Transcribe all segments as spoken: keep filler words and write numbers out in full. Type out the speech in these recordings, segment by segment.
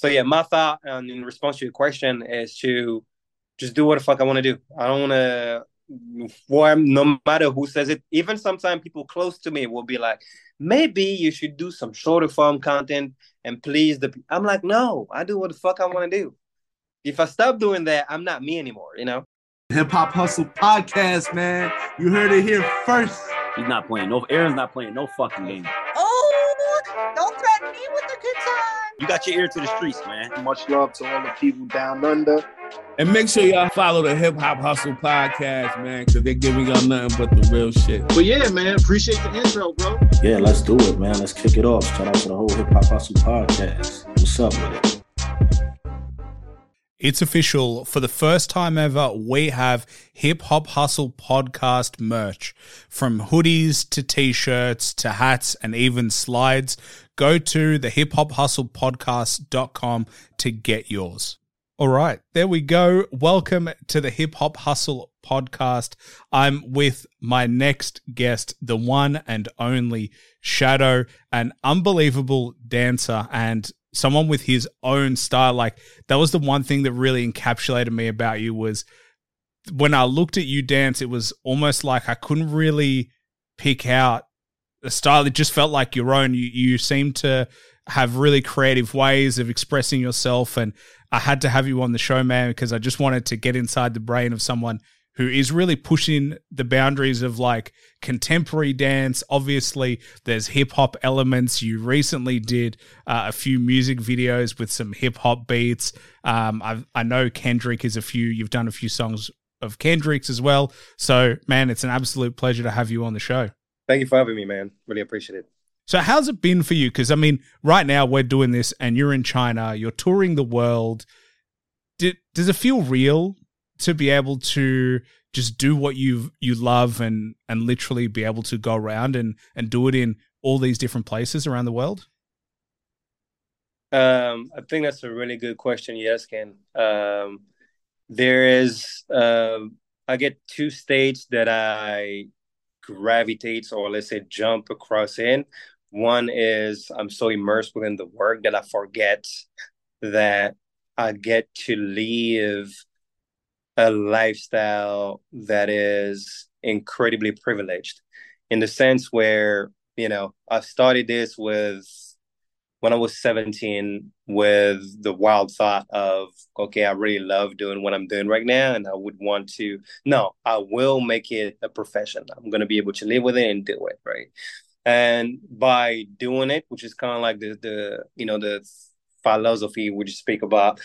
So yeah, my thought um, in response to your question is to just do what the fuck I want to do. I don't want to, no matter who says it, even sometimes people close to me will be like, maybe you should do some shorter form content and please the people. I'm like, no, I do what the fuck I want to do. If I stop doing that, I'm not me anymore, you know? Hip Hop Hustle Podcast, man. You heard it here first. He's not playing. No, Aaron's not playing no fucking game. Oh, don't threaten me with a good time. You got your ear to the streets, man. Much love to all the people down under. And make sure y'all follow the Hip Hop Hustle Podcast, man, because they're giving y'all nothing but the real shit. But yeah, man, appreciate the intro, bro. Yeah, let's do it, man. Let's kick it off. Shout out to the whole Hip Hop Hustle Podcast. What's up with it? It's official. For the first time ever, we have Hip Hop Hustle Podcast merch. From hoodies to t-shirts to hats and even slides, go to the hip hop hustle podcast dot com to get yours. All right, there we go. Welcome to the Hip Hop Hustle Podcast. I'm with my next guest, the one and only Shadow, an unbelievable dancer and someone with his own style. Like, that was the one thing that really encapsulated me about you, was when I looked at you dance, it was almost like I couldn't really pick out a style. It just felt like your own. You you seemed to have really creative ways of expressing yourself, and I had to have you on the show, man, because I just wanted to get inside the brain of someone who is really pushing the boundaries of, like, contemporary dance. Obviously, there's hip-hop elements. You recently did uh, a few music videos with some hip-hop beats. Um, I've, I know Kendrick is a few. You've done a few songs of Kendrick's as well. So, man, it's an absolute pleasure to have you on the show. Thank you for having me, man. Really appreciate it. So how's it been for you? Because, I mean, right now we're doing this and you're in China. You're touring the world. Did, does it feel real to be able to just do what you you love and and literally be able to go around and, and do it in all these different places around the world? Um, I think that's a really good question you ask, Ken. Um, there is, uh, I get two states that I gravitate or let's say jump across in. One is I'm so immersed within the work that I forget that I get to live a lifestyle that is incredibly privileged, in the sense where, you know, I started this with when I was seventeen with the wild thought of, okay, I really love doing what I'm doing right now. And I would want to, no, I will make it a profession. I'm going to be able to live with it and do it. Right. And by doing it, which is kind of like the, the, you know, the philosophy we just speak about,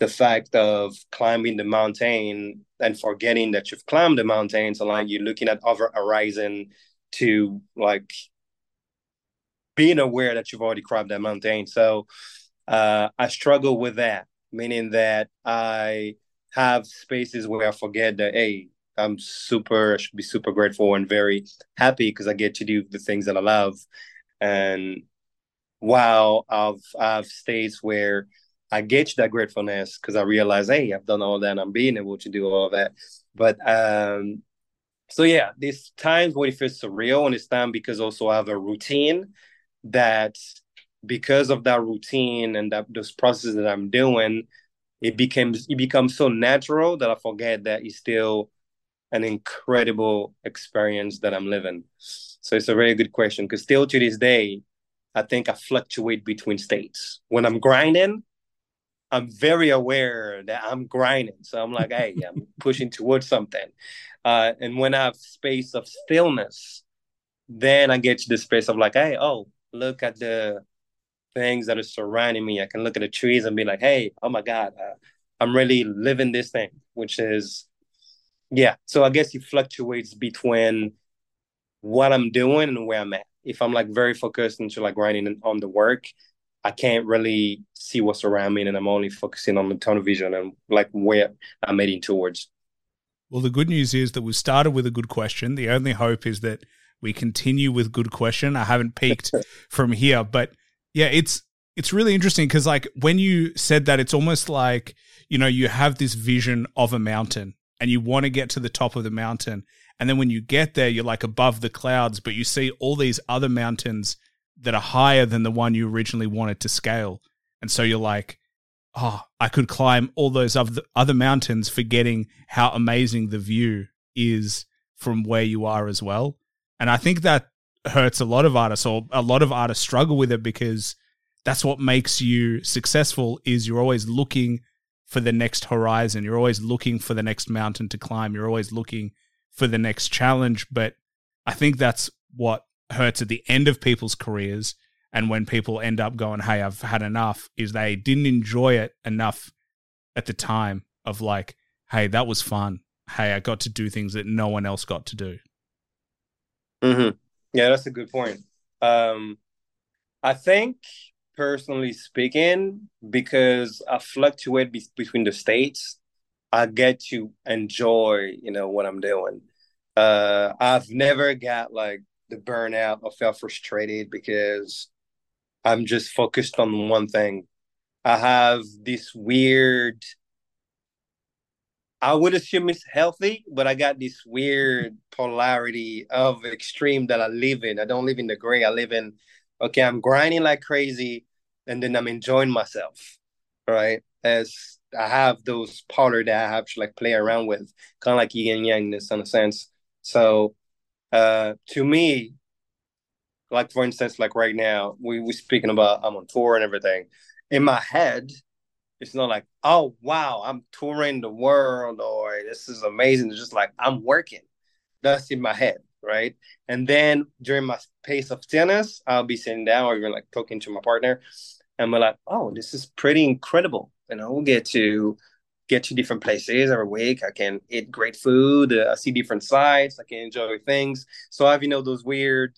the fact of climbing the mountain and forgetting that you've climbed the mountain. So like you're looking at other horizon to like being aware that you've already climbed that mountain. So uh, I struggle with that, meaning that I have spaces where I forget that, hey, I'm super, I should be super grateful and very happy because I get to do the things that I love. And while I've, I've states where I get that gratefulness because I realize, hey, I've done all that and I'm being able to do all that. But um, so, yeah, there's times where it feels surreal, and it's time because also I have a routine that because of that routine and that those processes that I'm doing, it becomes it becomes so natural that I forget that it's still an incredible experience that I'm living. So it's a very good question because still to this day, I think I fluctuate between states. When I'm grinding, I'm very aware that I'm grinding. So I'm like, hey, I'm pushing towards something. Uh, and when I have space of stillness, then I get to the space of like, hey, oh, look at the things that are surrounding me. I can look at the trees and be like, hey, oh my God, uh, I'm really living this thing, which is, yeah. So I guess it fluctuates between what I'm doing and where I'm at. If I'm like very focused into like grinding on the work, I can't really see what's around me, and I'm only focusing on the tunnel vision and like where I'm heading towards. Well, the good news is that we started with a good question. The only hope is that we continue with good question. I haven't peaked from here, but yeah, it's it's really interesting because like when you said that, it's almost like, you know, you have this vision of a mountain and you want to get to the top of the mountain, and then when you get there, you're like above the clouds, but you see all these other mountains that are higher than the one you originally wanted to scale. And so you're like, oh, I could climb all those other, other mountains, forgetting how amazing the view is from where you are as well. And I think that hurts a lot of artists, or a lot of artists struggle with it, because that's what makes you successful, is you're always looking for the next horizon. You're always looking for the next mountain to climb. You're always looking for the next challenge. But I think that's what hurts at the end of people's careers, and when people end up going, hey, I've had enough, is they didn't enjoy it enough at the time of like, hey, that was fun. Hey, I got to do things that no one else got to do. Mm-hmm. Yeah, that's a good point. Um, I think, personally speaking, because I fluctuate be- between the states, I get to enjoy, you know, what I'm doing. Uh, I've never got like the burnout or felt frustrated because I'm just focused on one thing. I have this weird, I would assume it's healthy, but I got this weird polarity of extreme that I live in. I don't live in the gray. I live in, okay, I'm grinding like crazy, and then I'm enjoying myself, right? As I have those polar that I have to like play around with, kind of like yin and yang in a sense. So uh, to me, like for instance, like right now, we, we're speaking about I'm on tour and everything. In my head, it's not like, oh, wow, I'm touring the world, or this is amazing. It's just like, I'm working. That's in my head, right? And then during my pace of tennis, I'll be sitting down or even like talking to my partner, and we're like, oh, this is pretty incredible. You know, we'll get to get to different places every week. I can eat great food. Uh, I see different sites. I can enjoy things. So I have, you know, those weird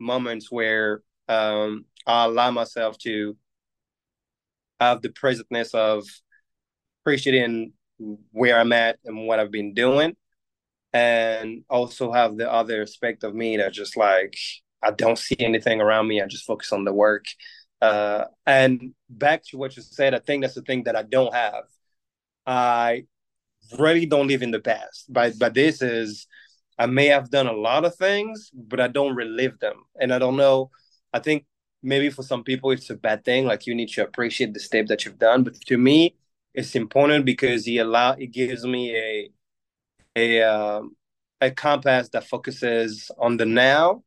moments where um, I allow myself to have the presentness of appreciating where I'm at and what I've been doing. And also have the other aspect of me that just like, I don't see anything around me. I just focus on the work. Uh, and back to what you said, I think that's the thing that I don't have. I really don't live in the past. But, but this is, I may have done a lot of things, but I don't relive them. And I don't know. I think maybe for some people, it's a bad thing. Like you need to appreciate the step that you've done. But to me, it's important because it, allow, it gives me a, a um, a compass that focuses on the now,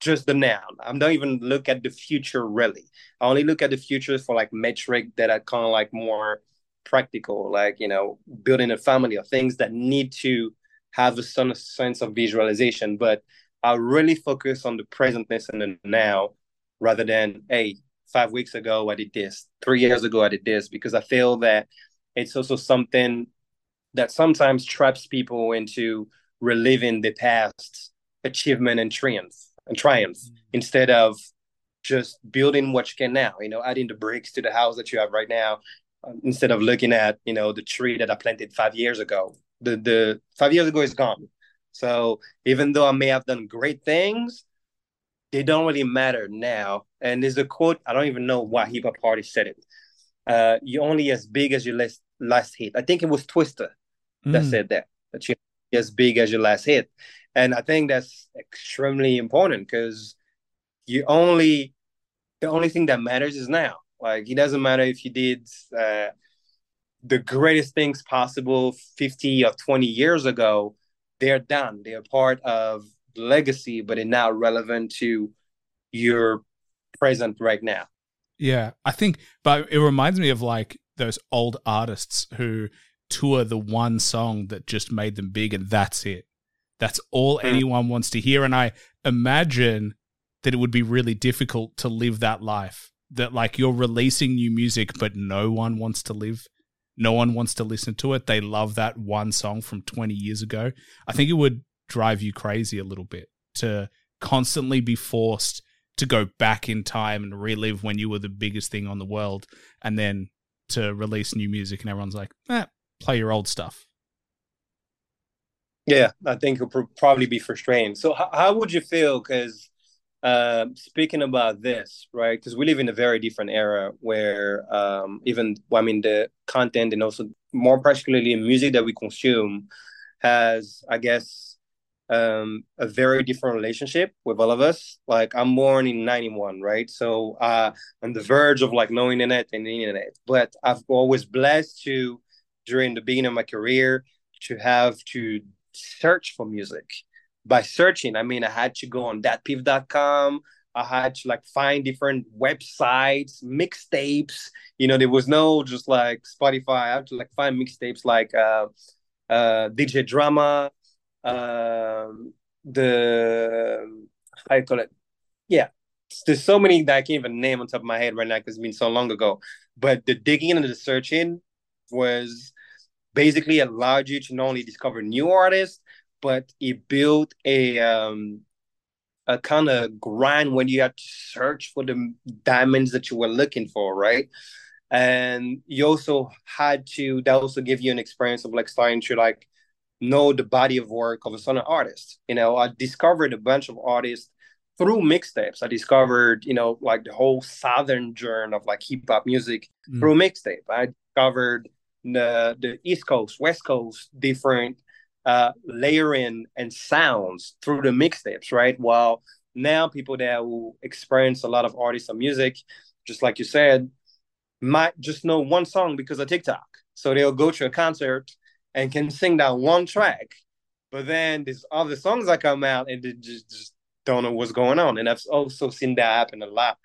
just the now. I don't even look at the future, really. I only look at the future for like metric that are kind of like more practical, like, you know, building a family or things that need to have a sense of visualization. But I really focus on the presentness and the now rather than, hey, five weeks ago, I did this. Three years ago, I did this. Because I feel that it's also something that sometimes traps people into reliving the past achievement and triumph and triumph mm-hmm. instead of just building what you can now, you know, adding the bricks to the house that you have right now, um, instead of looking at, you know, the tree that I planted five years ago, the, the five years ago is gone. So even though I may have done great things, they don't really matter now. And there's a quote, I don't even know why hip hop artist said it. Uh, you're only as big as your last, last hit. I think it was Twister that said that, that you're as big as your last hit. And I think that's extremely important because you only, the only thing that matters is now. Like, it doesn't matter if you did uh, the greatest things possible fifty or twenty years ago, they're done. They're part of the legacy, but they're now relevant to your present right now. Yeah, I think, but it reminds me of like those old artists who tour the one song that just made them big, and that's it. That's all anyone wants to hear. And I imagine that it would be really difficult to live that life, that like you're releasing new music, but no one wants to live. No one wants to listen to it. They love that one song from twenty years ago. I think it would drive you crazy a little bit to constantly be forced to go back in time and relive when you were the biggest thing on the world, and then to release new music and everyone's like, eh, play your old stuff. Yeah, I think it'll pr- probably be frustrating. So h- how would you feel? Because uh, speaking about this, right, because we live in a very different era where um, even, well, I mean, the content and also more particularly music that we consume has, I guess, um, a very different relationship with all of us. Like, I'm born in ninety-one, right? So uh, on the verge of like knowing the net and the internet. But I've always blessed to, during the beginning of my career, to have to search for music. By searching, I mean, I had to go on that piff dot com. I had to like find different websites, mixtapes. You know, there was no just like Spotify. I had to like find mixtapes like uh, uh, D J Drama, uh, the, how you call it? Yeah, there's so many that I can't even name on top of my head right now because it's been so long ago. But the digging and the searching was basically allowed you to not only discover new artists, but it built a um, a kind of grind when you had to search for the diamonds that you were looking for, right? And you also had to, that also gave you an experience of like starting to like know the body of work of a certain artist. You know, I discovered a bunch of artists through mixtapes. I discovered, you know, like the whole Southern genre of like hip hop music mm. through mixtape. I discovered the, the East Coast, West Coast, different Uh, layering and sounds through the mixtapes, right? While now people that will experience a lot of artists and music, just like you said, might just know one song because of TikTok. So they'll go to a concert and can sing that one track, but then there's other songs that come out and they just, just don't know what's going on. And I've also seen that happen a lot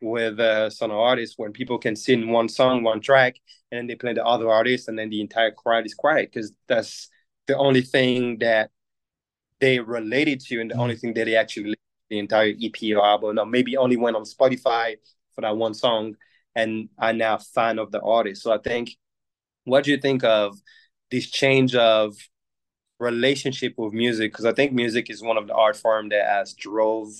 with uh, some artists when people can sing one song, one track, and then they play the other artist and then the entire crowd is quiet because that's the only thing that they related to and the only thing that they actually listened to the entire E P or album, or maybe only went on Spotify for that one song and are now a fan of the artist. So I think, what do you think of this change of relationship with music? Because I think music is one of the art form that has drove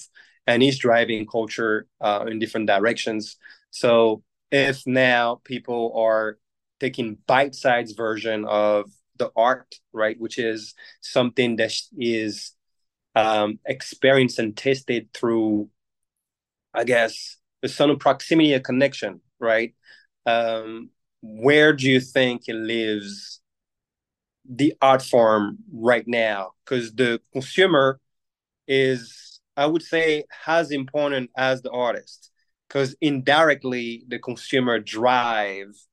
and is driving culture uh, in different directions. So if now people are taking bite-sized version of the art, right, which is something that is um, experienced and tested through, I guess, the certain proximity and connection, right? Um, where do you think it lives, the art form right now? Because the consumer is, I would say, as important as the artist, because indirectly the consumer drives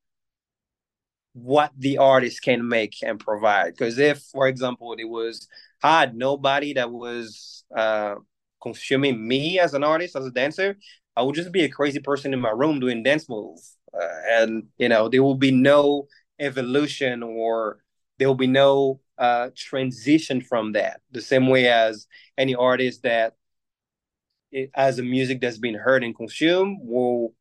what the artist can make and provide. Because if, for example, there was I had nobody that was uh consuming me as an artist, as a dancer, I would just be a crazy person in my room doing dance moves, uh, and you know there will be no evolution, or there will be no uh transition from that. The same way as any artist that it, as a music that's been heard and consumed will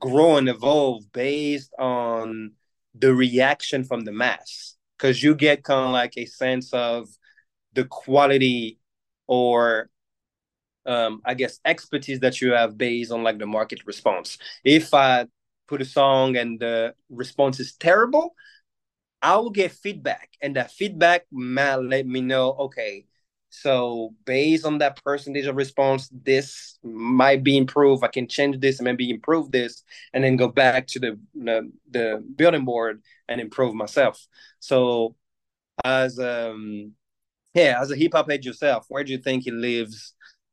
grow and evolve based on the reaction from the mass, because you get kind of like a sense of the quality or um, I guess expertise that you have based on like the market response. If I put a song and the response is terrible, I will get feedback, and that feedback might let me know, okay, so based on that percentage of response, this might be improved. I can change this and maybe improve this, and then go back to the the, the building board and improve myself. So, as um, yeah, as a hip hop head yourself, where do you think it leaves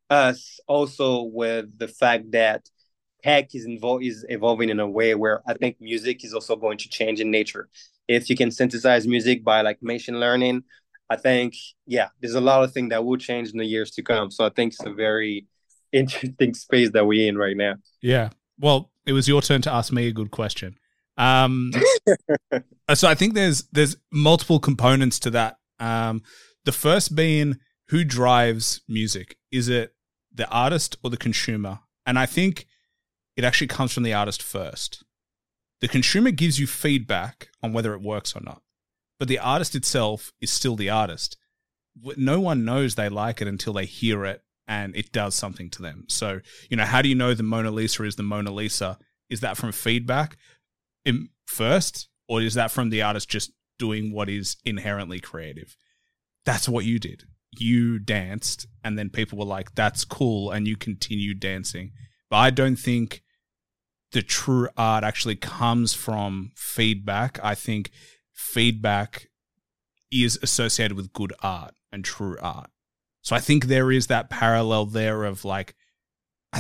us? Also, with the fact that tech is involved is evolving in a way where I think music is also going to change in nature. If you can synthesize music by like machine learning, I think, yeah, there's a lot of things that will change in the years to come. So I think it's a very interesting space that we're in right now. Yeah. Well, it was your turn to ask me a good question. Um, so I think there's there's multiple components to that. Um, the first being, who drives music? Is it the artist or the consumer? And I think it actually comes from the artist first. The consumer gives you feedback on whether it works or not, but the artist itself is still the artist. No one knows they like it until they hear it and it does something to them. So, you know, how do you know the Mona Lisa is the Mona Lisa? Is that from feedback first, or is that from the artist just doing what is inherently creative? That's what you did. You danced, and then people were like, that's cool, and you continued dancing. But I don't think the true art actually comes from feedback. I think feedback is associated with good art and true art. So I think there is that parallel there of like,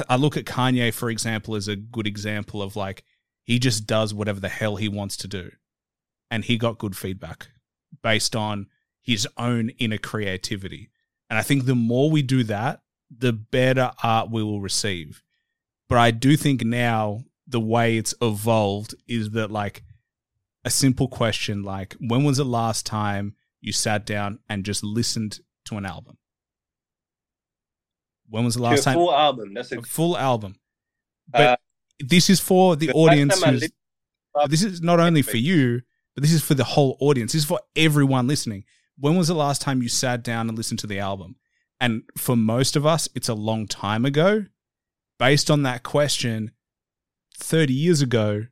I look at Kanye, for example, as a good example of like, he just does whatever the hell he wants to do. And he got good feedback based on his own inner creativity. And I think the more we do that, the better art we will receive. But I do think now the way it's evolved is that like a simple question, like when was the last time you sat down and just listened to an album? When was the last time? A full album. That's a full album. But uh, this is for the, the audience. Who's, this is not only for you, but this is for the whole audience. This is for everyone listening. When was the last time you sat down and listened to the album? And for most of us, it's a long time ago. Based on that question, thirty years ago,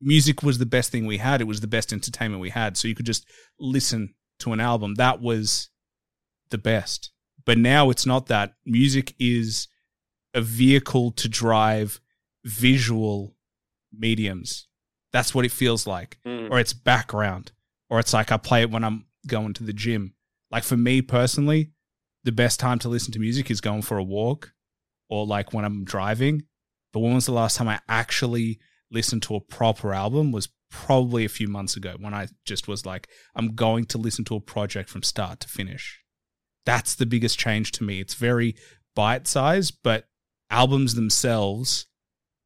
music was the best thing we had. It was the best entertainment we had. So you could just listen to an album. That was the best. But now it's not that. Music is a vehicle to drive visual mediums. That's what it feels like. Mm. Or it's background. Or it's like I play it when I'm going to the gym. Like for me personally, the best time to listen to music is going for a walk or like when I'm driving. But when was the last time I actually listened to a proper album was probably a few months ago when I just was like, I'm going to listen to a project from start to finish. That's the biggest change to me. It's very bite-sized, but albums themselves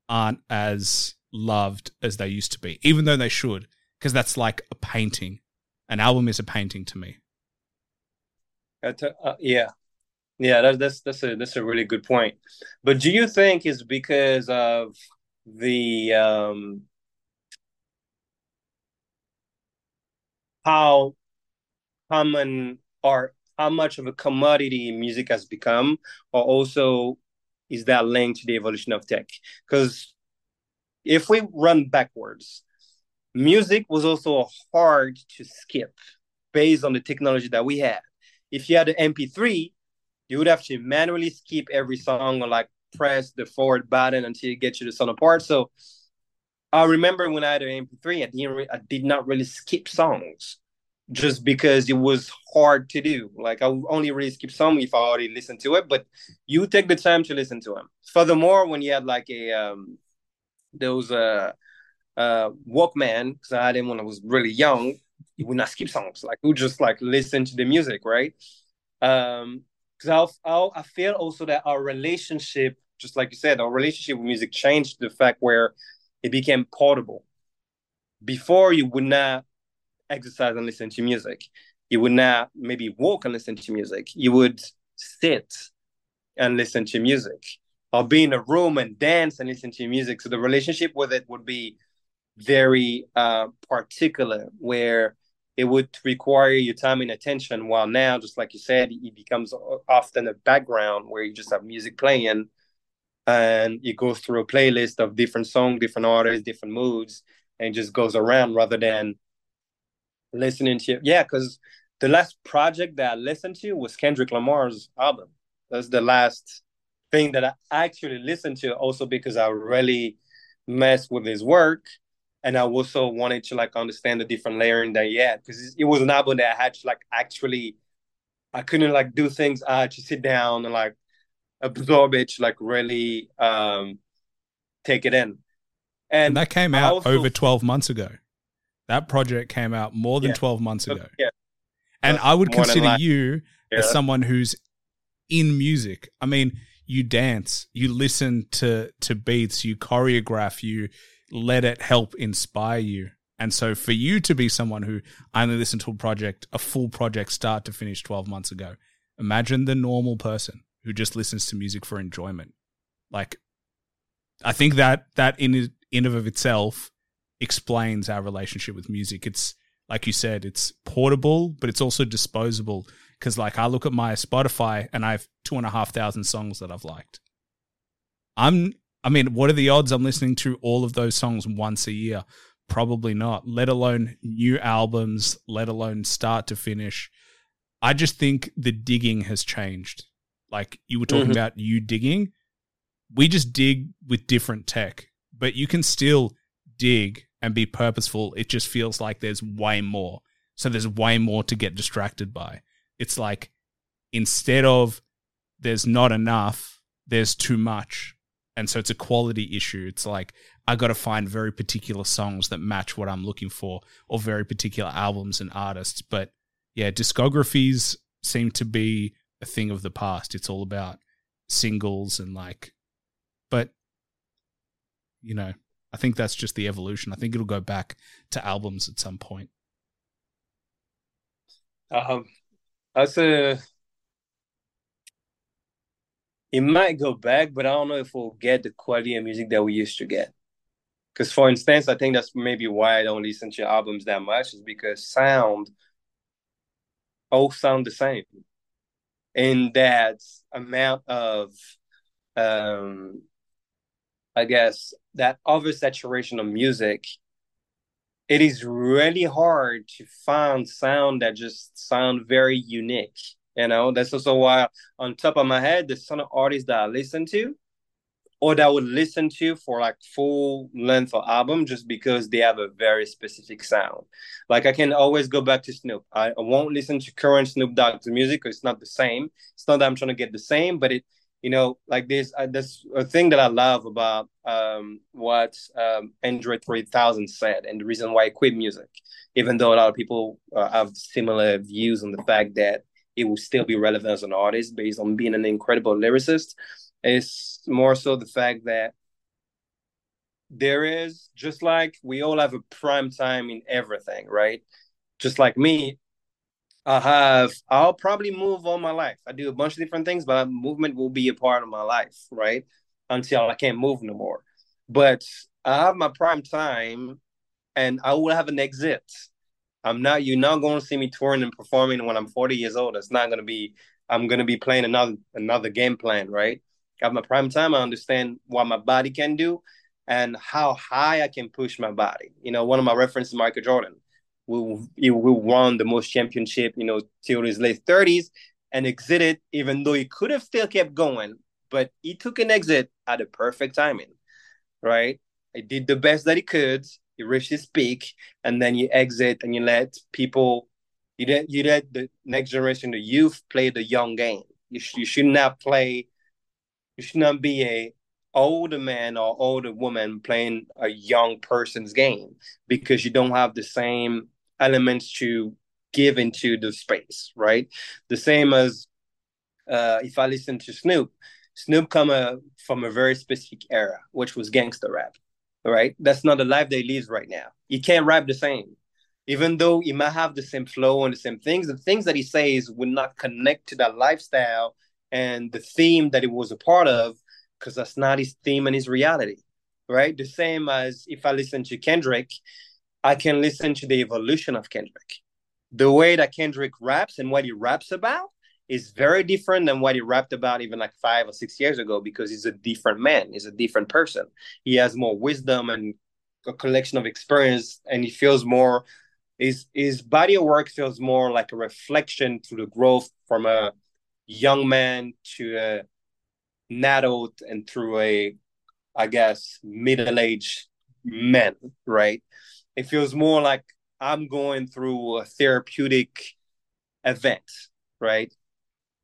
aren't as loved as they used to be, even though they should, because that's like a painting. An album is a painting to me. That's a, uh, yeah. Yeah, that's, that's, that's, a, that's a really good point. But do you think it's because of the um, how common art, how much of a commodity music has become, or also is that linked to the evolution of tech? Because if we run backwards, music was also hard to skip based on the technology that we had. If you had an M P three, you would have to manually skip every song or like press the forward button until you get to the song part. So I remember when I had an M P three, I, didn't re- I did not really skip songs, just because it was hard to do. Like I would only really skip some if I already listened to it, but you take the time to listen to them. Furthermore, when you had like a, um, there was a uh, Walkman, because I had him when I was really young, you would not skip songs. Like you just like listen to the music, right? Um, because I I feel also that our relationship, just like you said, our relationship with music changed to the fact where it became portable. Before you would not exercise and listen to music. You would not maybe walk and listen to music. You would sit and listen to music, or be in a room and dance and listen to music. So the relationship with it would be very uh, particular, where it would require your time and attention. While now, just like you said, it becomes often a background where you just have music playing and it goes through a playlist of different songs, different artists, different moods, and just goes around rather than listening to it. Yeah, because the last project that I listened to was Kendrick Lamar's album. That's the last thing that I actually listened to, also because I really messed with his work, and I also wanted to like understand the different layering that he had, because it was an album that I had to like actually, I couldn't like do things. I had to sit down and like absorb it, to, like really um, take it in. And, and that came out also, over twelve months ago. That project came out more than yeah. twelve months ago. Yeah. And I would more consider you yeah. as someone who's in music. I mean, you dance, you listen to, to beats, you choreograph, you let it help inspire you. And so for you to be someone who only listened to a project, a full project start to finish twelve months ago, imagine the normal person who just listens to music for enjoyment. Like, I think that that in, in of itself explains our relationship with music. It's like you said, it's portable, but it's also disposable, because like I look at my Spotify and I have two and a half thousand songs that I've liked. I'm, I mean, what are the odds I'm listening to all of those songs once a year? Probably not, let alone new albums, let alone start to finish. I just think the digging has changed. Like you were talking mm-hmm. about you digging. We just dig with different tech, but you can still dig and be purposeful. It just feels like there's way more. So there's way more to get distracted by. It's like instead of there's not enough, there's too much. And so it's a quality issue. It's like, I got to find very particular songs that match what I'm looking for, or very particular albums and artists. But yeah, discographies seem to be a thing of the past. It's all about singles and like, but you know, I think that's just the evolution. I think it'll go back to albums at some point. Um, that's a, it might go back, but I don't know if we'll get the quality of music that we used to get. Because, for instance, I think that's maybe why I don't listen to albums that much, is because sound all sound the same. And that amount of, um, I guess, that oversaturation of music, it is really hard to find sound that just sound very unique. You know, that's also why on top of my head, the sort of artists that I listen to, or that I would listen to for like full length of album, just because they have a very specific sound. Like I can always go back to Snoop. I won't listen to current Snoop Dogg's music because it's not the same. It's not that I'm trying to get the same, but it, you know, like this, uh, this a thing that I love about um, what um, Android three thousand said, and the reason why I quit music, even though a lot of people uh, have similar views on the fact that it will still be relevant as an artist based on being an incredible lyricist. It's more so the fact that there is, just like we all have a prime time in everything, right? Just like me, I have, I'll probably move all my life. I do a bunch of different things, but movement will be a part of my life, right? Until I can't move no more. But I have my prime time and I will have an exit. I'm not, you're not going to see me touring and performing when I'm forty years old. It's not going to be, I'm going to be playing another another game plan, right? I have my prime time. I understand what my body can do and how high I can push my body. You know, one of my references, Michael Jordan, who won the most championship, you know, till his late thirties and exited, even though he could have still kept going, but he took an exit at the perfect timing, right? He did the best that he could. You reach his peak, and then you exit, and you let people, you let you let the next generation, the youth, play the young game. You sh- you should not play, you should not be a older man or older woman playing a young person's game, because you don't have the same elements to give into the space, right? The same as uh, if I listen to Snoop, Snoop come a, from a very specific era, which was gangster rap. Right? That's not the life they live right now. He can't rap the same. Even though he might have the same flow and the same things, the things that he says would not connect to that lifestyle and the theme that it was a part of, because that's not his theme and his reality, right? The same as if I listen to Kendrick, I can listen to the evolution of Kendrick. The way that Kendrick raps and what he raps about is very different than what he rapped about even like five or six years ago, because he's a different man. He's a different person. He has more wisdom and a collection of experience, and he feels more, his, his body of work feels more like a reflection to the growth from a young man to a, an adult and through a, I guess, middle-aged man, right? It feels more like I'm going through a therapeutic event, right?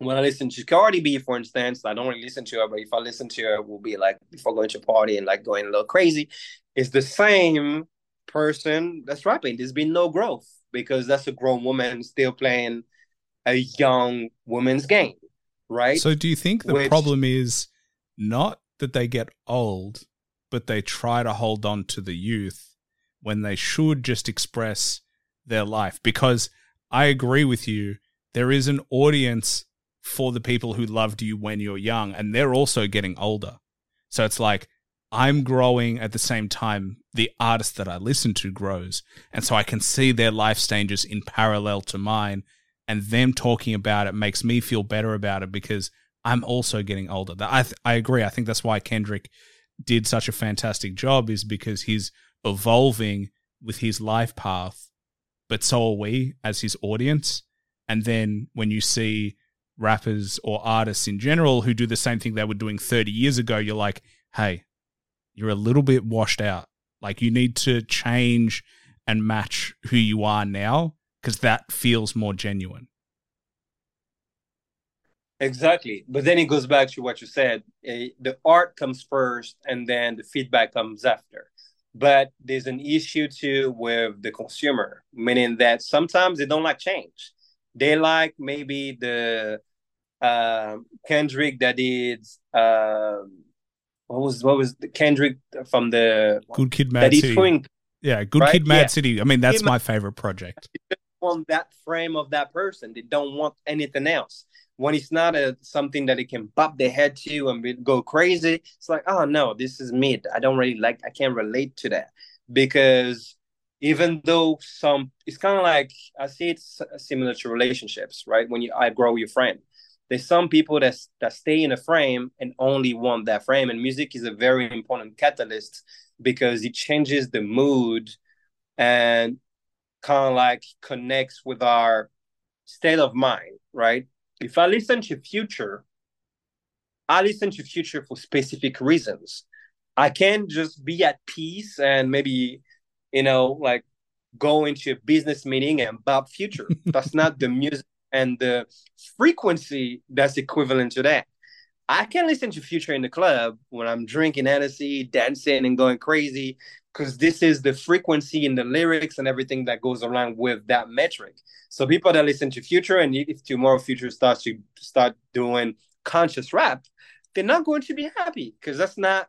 When I listen to Cardi B, for instance, I don't really listen to her, but if I listen to her, it will be like before going to a party and like going a little crazy. It's the same person that's rapping. There's been no growth, because that's a grown woman still playing a young woman's game, right? So do you think the Which, problem is not that they get old, but they try to hold on to the youth when they should just express their life? Because I agree with you, there is an audience for the people who loved you when you're young, and they're also getting older. So it's like, I'm growing at the same time the artist that I listen to grows. And so I can see their life stages in parallel to mine, and them talking about it makes me feel better about it because I'm also getting older. I, th- I agree. I think that's why Kendrick did such a fantastic job, is because he's evolving with his life path, but so are we as his audience. And then when you see rappers or artists in general who do the same thing they were doing thirty years ago, you're like, hey, you're a little bit washed out. Like, you need to change and match who you are now, because that feels more genuine. Exactly. But then it goes back to what you said. Uh, the art comes first and then the feedback comes after. But there's an issue too with the consumer, meaning that sometimes they don't like change. They like maybe the uh, Kendrick that did, uh, what was what was the Kendrick from the... Good Kid, Mad City. Twink, yeah, Good right? Kid, Mad yeah. City. I mean, that's Kid my favorite project. They want that frame of that person. They don't want anything else. When it's not a, something that they can pop their head to and be, go crazy, it's like, oh, no, this is me. I don't really like, I can't relate to that. Because even though some, it's kind of like, I see it's similar to relationships, right? When you outgrow your friend. There's some people that, that stay in a frame and only want that frame. And music is a very important catalyst because it changes the mood and kind of like connects with our state of mind, right? If I listen to Future, I listen to Future for specific reasons. I can't just be at peace and maybe, you know, like go into a business meeting and bop Future. That's not the music and the frequency that's equivalent to that. I can listen to Future in the club when I'm drinking Hennessy, dancing and going crazy, because this is the frequency in the lyrics and everything that goes around with that metric. So people that listen to Future, and if tomorrow Future starts to start doing conscious rap, they're not going to be happy because that's not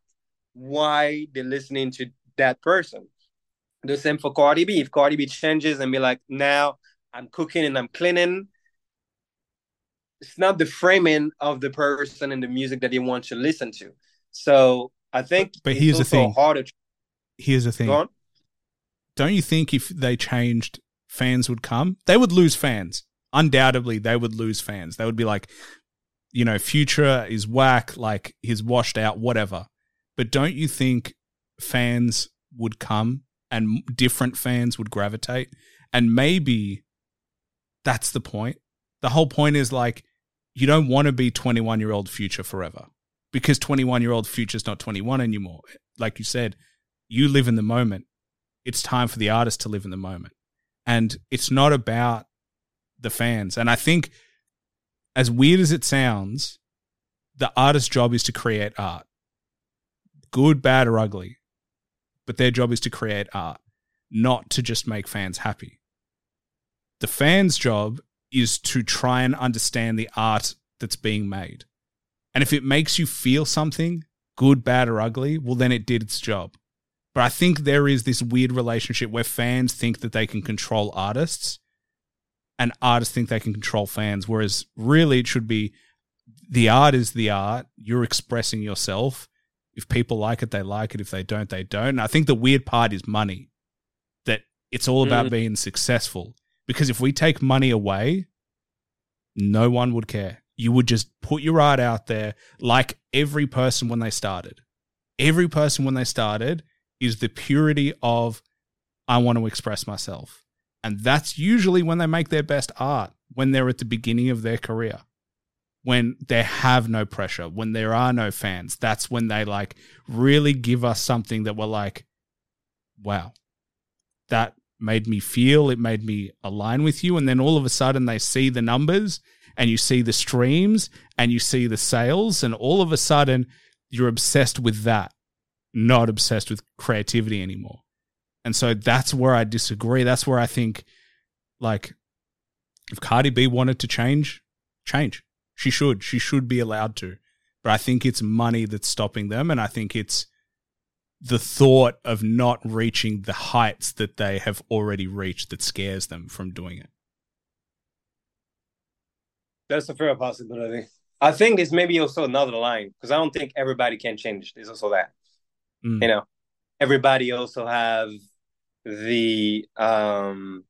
why they're listening to that person. The same for Cardi B. If Cardi B changes and be like, now I'm cooking and I'm cleaning, it's not the framing of the person and the music that they want to listen to. So I think but, but here's it's also the thing. harder to Here's the thing. Don't you think if they changed, fans would come? They would lose fans. Undoubtedly, they would lose fans. They would be like, you know, Future is whack, like he's washed out, whatever. But don't you think fans would come and different fans would gravitate? And maybe that's the point. The whole point is like, you don't want to be twenty-one-year-old Future forever because twenty-one-year-old Future's not twenty-one anymore. Like you said, you live in the moment. It's time for the artist to live in the moment. And it's not about the fans. And I think, as weird as it sounds, the artist's job is to create art. Good, bad, or ugly. But their job is to create art, not to just make fans happy. The fans' job is to try and understand the art that's being made. And if it makes you feel something, good, bad, or ugly, well, then it did its job. But I think there is this weird relationship where fans think that they can control artists and artists think they can control fans, whereas really it should be the art is the art. You're expressing yourself. If people like it, they like it. If they don't, they don't. And I think the weird part is money, that it's all about mm. being successful, because if we take money away, no one would care. You would just put your art out there like every person when they started. Every person when they started is the purity of, I want to express myself. And that's usually when they make their best art, when they're at the beginning of their career, when they have no pressure, when there are no fans. That's when they like really give us something that we're like, wow, that made me feel, it made me align with you. And then all of a sudden they see the numbers and you see the streams and you see the sales and all of a sudden you're obsessed with that. Not obsessed with creativity anymore. And so that's where I disagree. That's where I think, like, if Cardi B wanted to change, change. She should. She should be allowed to. But I think it's money that's stopping them, and I think it's the thought of not reaching the heights that they have already reached that scares them from doing it. That's a fair possibility. I think there's maybe also another line, because I don't think everybody can change. There's also that. You know, everybody also have the um,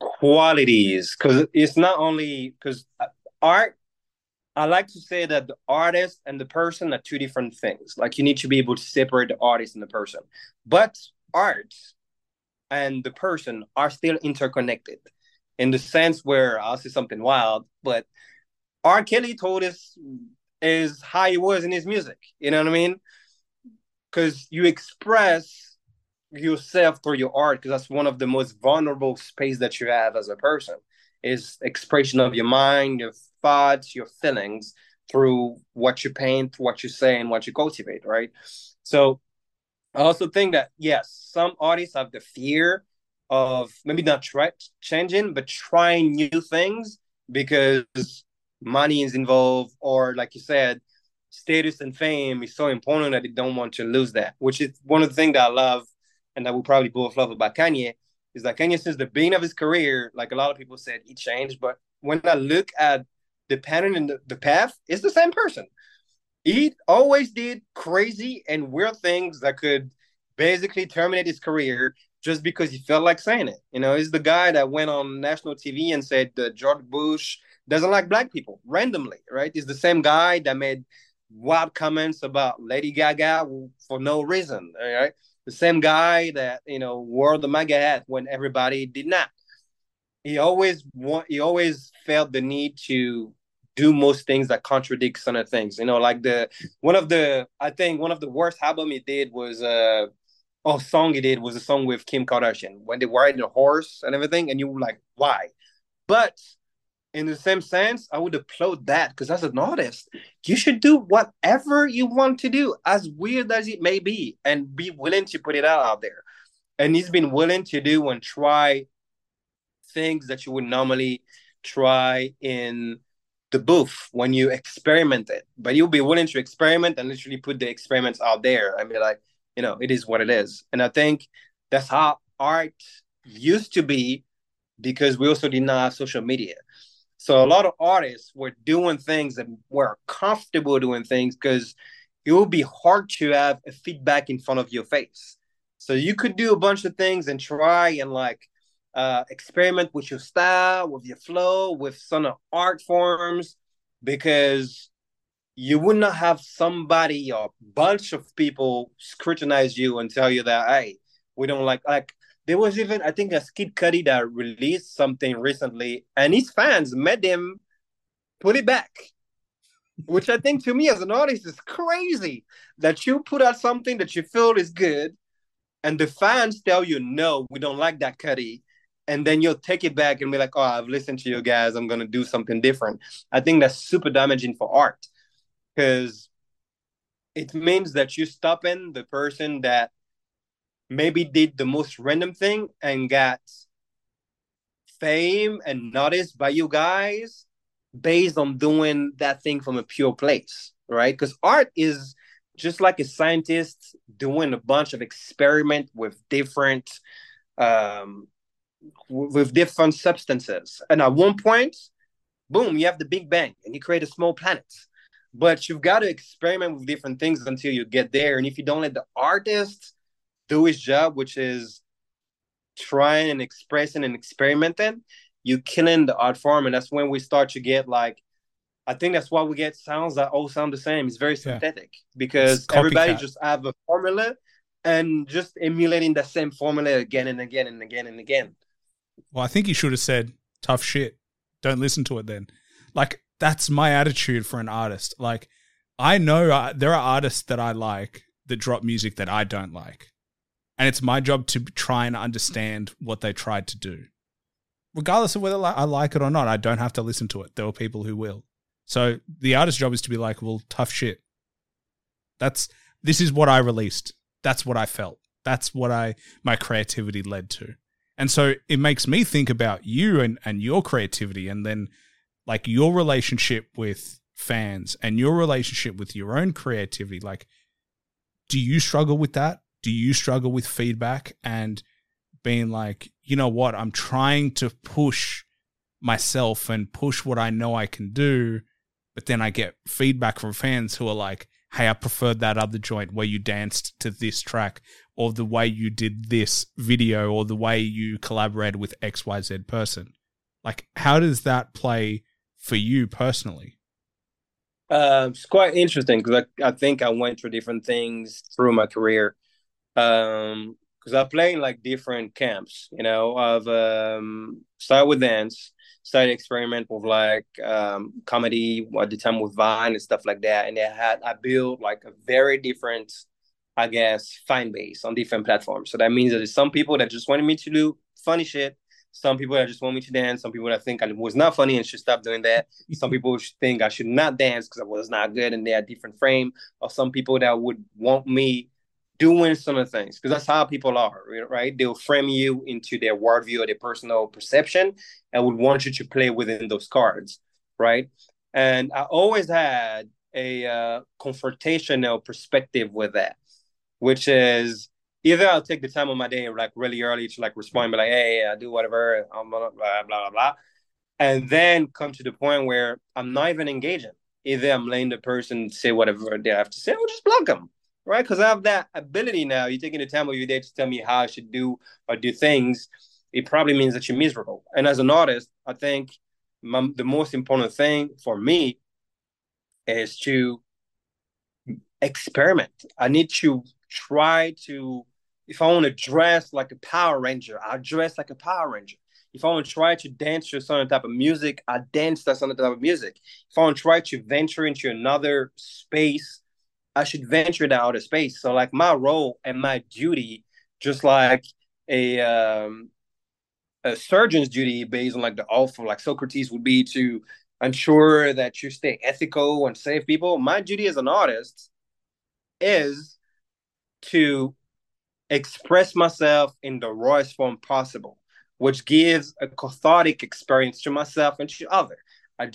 qualities, because it's not only because art. I like to say that the artist and the person are two different things. Like, you need to be able to separate the artist and the person, but art and the person are still interconnected in the sense where I'll say something wild, but R. Kelly told us is how he was in his music. You know what I mean? Because you express yourself through your art, because that's one of the most vulnerable space that you have as a person. is expression of your mind, your thoughts, your feelings through what you paint, what you say, and what you cultivate, right? So I also think that, yes, some artists have the fear of maybe not try, changing, but trying new things because money is involved, or like you said, status and fame is so important that they don't want to lose that, which is one of the things that I love and that we probably both love about Kanye, is that Kanye, since the beginning of his career, like a lot of people said, he changed. But when I look at the pattern and the, the path, it's the same person. He always did crazy and weird things that could basically terminate his career just because he felt like saying it. You know, he's the guy that went on national T V and said that George Bush doesn't like black people randomly, right? He's the same guy that made wild comments about Lady Gaga for no reason, right? The same guy that, you know, wore the MAGA hat when everybody did not. He always want, he always felt the need to do most things that contradict some of things. You know, like the one of the I think one of the worst album he did was uh oh song he did was a song with Kim Kardashian when they were riding a horse and everything, and you were like, why? But in the same sense, I would applaud that, because as an artist, you should do whatever you want to do, as weird as it may be, and be willing to put it out, out there. And he's been willing to do and try things that you would normally try in the booth when you experiment it, but you'll be willing to experiment and literally put the experiments out there. I mean, like, you know, it is what it is. And I think that's how art used to be, because we also did not have social media. So a lot of artists were doing things and were comfortable doing things because it would be hard to have a feedback in front of your face. So you could do a bunch of things and try and like, Uh, experiment with your style, with your flow, with some art forms, because you would not have somebody or a bunch of people scrutinize you and tell you that, hey, we don't like, like, there was even, I think, a Skid Cudi that released something recently, and his fans made him put it back, which I think to me as an artist is crazy, that you put out something that you feel is good, and the fans tell you, no, we don't like that, Cudi. And then you'll take it back and be like, oh, I've listened to you guys. I'm going to do something different. I think that's super damaging for art, because it means that you're stopping the person that maybe did the most random thing and got fame and noticed by you guys based on doing that thing from a pure place, right? Because art is just like a scientist doing a bunch of experiment with different... Um, with different substances. And at one point, boom, you have the Big Bang and you create a small planet. But you've got to experiment with different things until you get there. And if you don't let the artist do his job, which is trying and expressing and experimenting, you're killing the art form. And that's when we start to get like, I think that's why we get sounds that all sound the same. It's very synthetic, yeah. Because everybody just have a formula and just emulating the same formula again and again and again and again. Well, I think you should have said, tough shit. Don't listen to it then. Like, that's my attitude for an artist. Like, I know uh, there are artists that I like that drop music that I don't like. And it's my job to try and understand what they tried to do. Regardless of whether I like it or not, I don't have to listen to it. There are people who will. So the artist's job is to be like, well, tough shit. That's, this is what I released. That's what I felt. That's what I, my creativity led to. And so it makes me think about you and, and your creativity, and then like your relationship with fans and your relationship with your own creativity. Like, do you struggle with that? Do you struggle with feedback and being like, you know what, I'm trying to push myself and push what I know I can do, but then I get feedback from fans who are like, hey, I preferred that other joint where you danced to this track, or the way you did this video, or the way you collaborated with X Y Z person. Like, how does that play for you personally? Uh, it's quite interesting, because I, I think I went through different things through my career. Um, because I played in like different camps, you know, I've um, started with dance, started experiment with like um, comedy at the time with Vine and stuff like that. And I had, I built like a very different, I guess, fan base on different platforms. So that means that there's some people that just wanted me to do funny shit, some people that just want me to dance, some people that think I was not funny and should stop doing that, some people think I should not dance because I was not good and they're a different frame, or some people that would want me doing some of the things, because that's how people are, right? They'll frame you into their worldview or their personal perception and would want you to play within those cards, right? And I always had a uh, confrontational perspective with that, which is either I'll take the time of my day, like really early to like respond, be like, hey, I do whatever, blah, blah, blah, blah, blah. And then come to the point where I'm not even engaging. Either I'm letting the person say whatever they have to say or just block them. Right, because I have that ability now. You're taking the time of your day to tell me how I should do or do things. It probably means that you're miserable. And as an artist, I think my, the most important thing for me is to experiment. I need to try to, if I want to dress like a Power Ranger, I'll dress like a Power Ranger. If I want to try to dance to a certain type of music, I dance to a certain type of music. If I want to try to venture into another space, I should venture to outer space. So like my role and my duty, just like a um, a surgeon's duty based on like the alpha, like Socrates would be to ensure that you stay ethical and save people. My duty as an artist is to express myself in the rawest form possible, which gives a cathartic experience to myself and to others.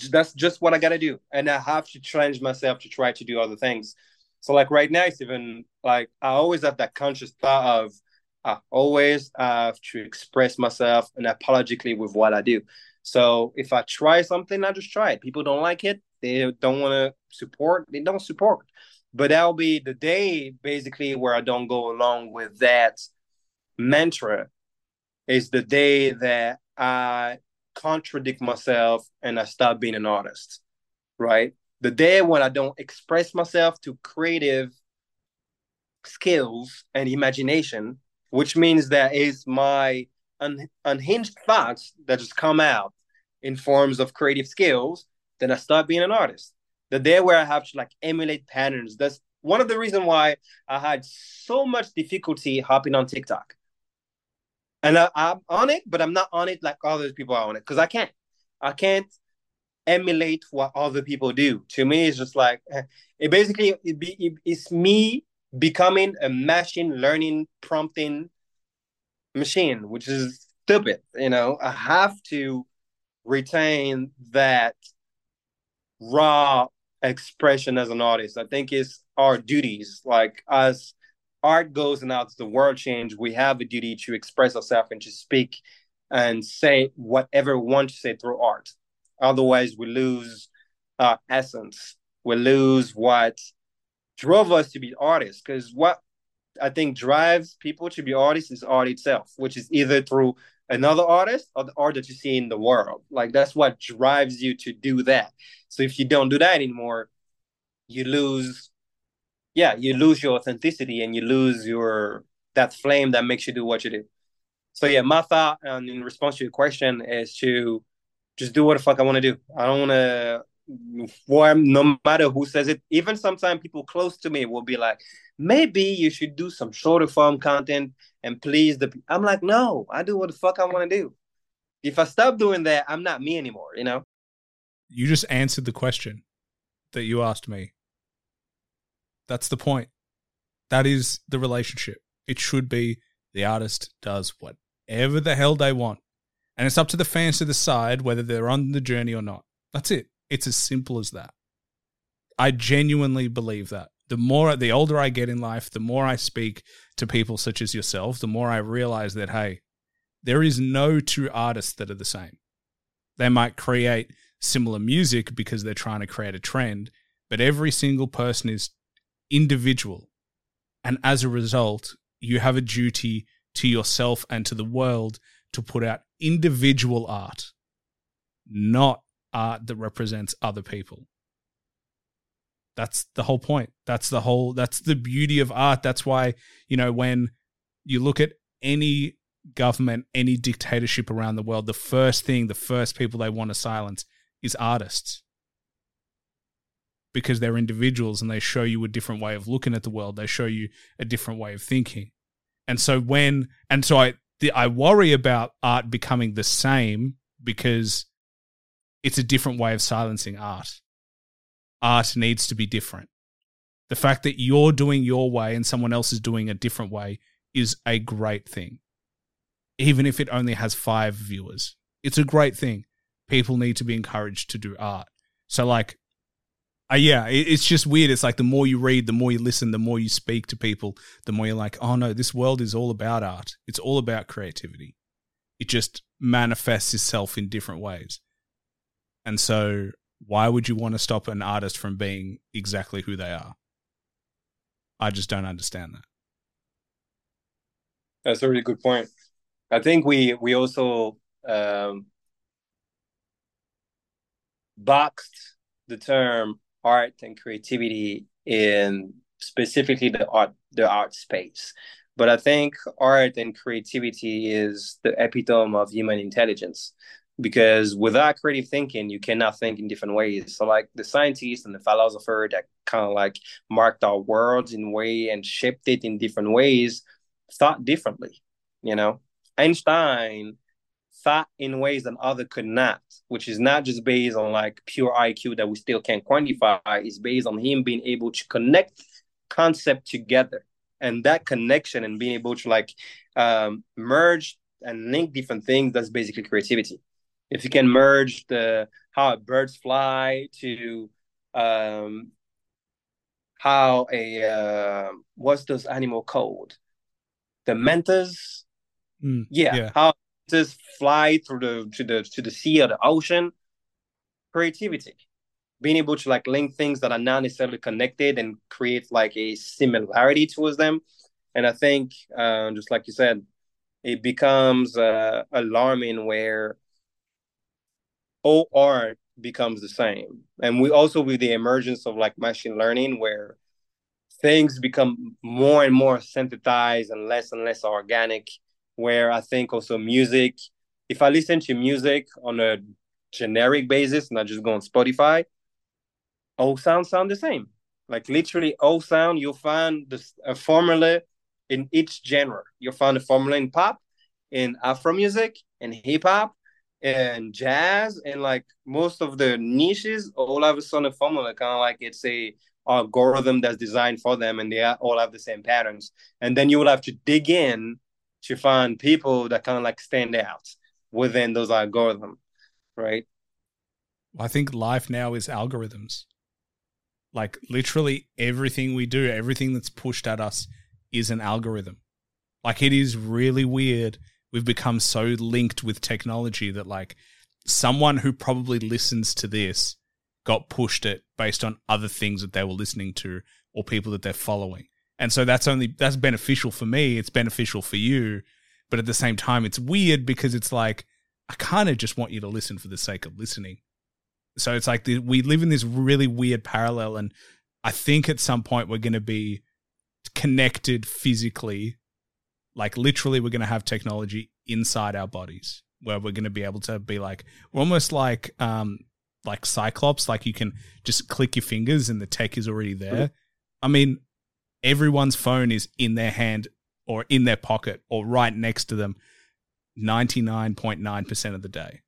That's just what I got to do. And I have to challenge myself to try to do other things. So like right now, it's even like I always have that conscious thought of I always have to express myself and apologically with what I do. So if I try something, I just try it. People don't like it. They don't want to support. They don't support. But that'll be the day basically where I don't go along with that mantra is the day that I contradict myself and I stop being an artist, right? The day when I don't express myself to creative skills and imagination, which means that is my un- unhinged thoughts that just come out in forms of creative skills, then I start being an artist. The day where I have to like emulate patterns. That's one of the reasons why I had so much difficulty hopping on TikTok. And I, I'm on it, but I'm not on it like all those people are on it because I can't. I can't emulate what other people do. To me, it's just like it basically it be, it, it's me becoming a machine learning prompting machine, which is stupid. You know, I have to retain that raw expression as an artist. I think it's our duties. Like as art goes and as the world change, we have a duty to express ourselves and to speak and say whatever we want to say through art. Otherwise, we lose our essence. We lose what drove us to be artists. Because what I think drives people to be artists is art itself, which is either through another artist or the art that you see in the world. Like, that's what drives you to do that. So if you don't do that anymore, you lose, yeah, you lose your authenticity and you lose your that flame that makes you do what you do. So yeah, my thought and in response to your question is to just do what the fuck I want to do. I don't want to, no matter who says it, even sometimes people close to me will be like, maybe you should do some shorter form content and please the, pe-. I'm like, no, I do what the fuck I want to do. If I stop doing that, I'm not me anymore, you know? You just answered the question that you asked me. That's the point. That is the relationship. It should be the artist does whatever the hell they want. And it's up to the fans to decide whether they're on the journey or not. That's it. It's as simple as that. I genuinely believe that. The more, the older I get in life, the more I speak to people such as yourself, the more I realize that, hey, there is no two artists that are the same. They might create similar music because they're trying to create a trend, but every single person is individual. And as a result, you have a duty to yourself and to the world to put out individual art, not art that represents other people. That's the whole point. That's the whole, that's the beauty of art. That's why, you know, when you look at any government, any dictatorship around the world, the first thing, the first people they want to silence is artists, because they're individuals and they show you a different way of looking at the world. They show you a different way of thinking. And so when, and so I, the, I worry about art becoming the same because it's a different way of silencing art. Art needs to be different. The fact that you're doing your way and someone else is doing a different way is a great thing. Even if it only has five viewers, it's a great thing. People need to be encouraged to do art. So like, uh, yeah, it, it's just weird. It's like the more you read, the more you listen, the more you speak to people, the more you're like, oh no, this world is all about art. It's all about creativity. It just manifests itself in different ways. And so why would you want to stop an artist from being exactly who they are? I just don't understand that. That's a really good point. I think we we also um, boxed the term art and creativity in specifically the art the art space. But I think art and creativity is the epitome of human intelligence, because without creative thinking, you cannot think in different ways. So like the scientists and the philosopher that kind of like marked our worlds in way and shaped it in different ways thought differently, you know? Einstein thought in ways that other could not, which is not just based on like pure I Q that we still can't quantify. It's based on him being able to connect concept together, and that connection and being able to like um, merge and link different things. That's basically creativity. If you can merge the how birds fly to um, how a uh, what's this animal called? The mantas. Mm, yeah. yeah, how just fly through the to the to the sea or the ocean. Creativity, being able to like link things that are not necessarily connected and create like a similarity towards them. And I think, uh, just like you said, it becomes uh, alarming where all art becomes the same, and we also with the emergence of like machine learning where things become more and more synthesized and less and less organic. Where I think also music, if I listen to music on a generic basis, not just go on Spotify, all sounds sound the same. Like literally all sound, you'll find this, a formula in each genre. You'll find a formula in pop, in Afro music, in hip hop, and jazz, and like most of the niches, all have a sort of formula, kind of like it's a algorithm that's designed for them, and they all have the same patterns. And then you will have to dig in to find people that kind of like stand out within those algorithms, right? I think life now is algorithms. Like literally everything we do, everything that's pushed at us is an algorithm. Like it is really weird. We've become so linked with technology that like someone who probably listens to this got pushed it based on other things that they were listening to or people that they're following. And so that's only that's beneficial for me. It's beneficial for you. But at the same time, it's weird because it's like, I kind of just want you to listen for the sake of listening. So it's like the, we live in this really weird parallel. And I think at some point we're going to be connected physically. Like literally we're going to have technology inside our bodies where we're going to be able to be like, we're almost like, um, like Cyclops. Like you can just click your fingers and the tech is already there. I mean, everyone's phone is in their hand or in their pocket or right next to them ninety-nine point nine percent of the day.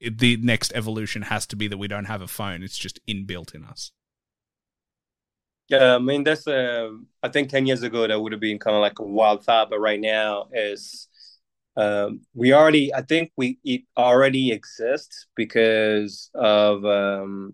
It, the next evolution has to be that we don't have a phone. It's just inbuilt in us. Yeah, I mean, that's, uh, I think ten years ago, that would have been kind of like a wild thought, but right now is um, we already, I think we it already exists because of um,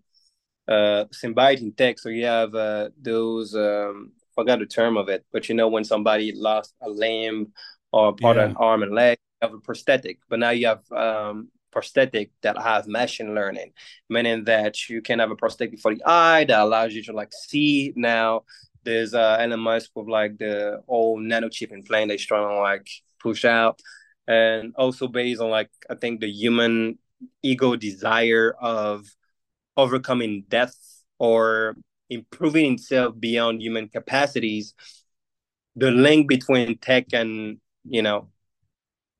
uh, symbiotic tech. So you have uh, those... Um, forgot the term of it, but you know when somebody lost a limb or part yeah. of an arm and leg, you have a prosthetic. But now you have um, prosthetic that have machine learning, meaning that you can have a prosthetic for the eye that allows you to like see. Now there's uh, elements with like the old nanochip implant they're trying to like push out, and also based on like I think the human ego desire of overcoming death or improving itself beyond human capacities, the link between tech and, you know,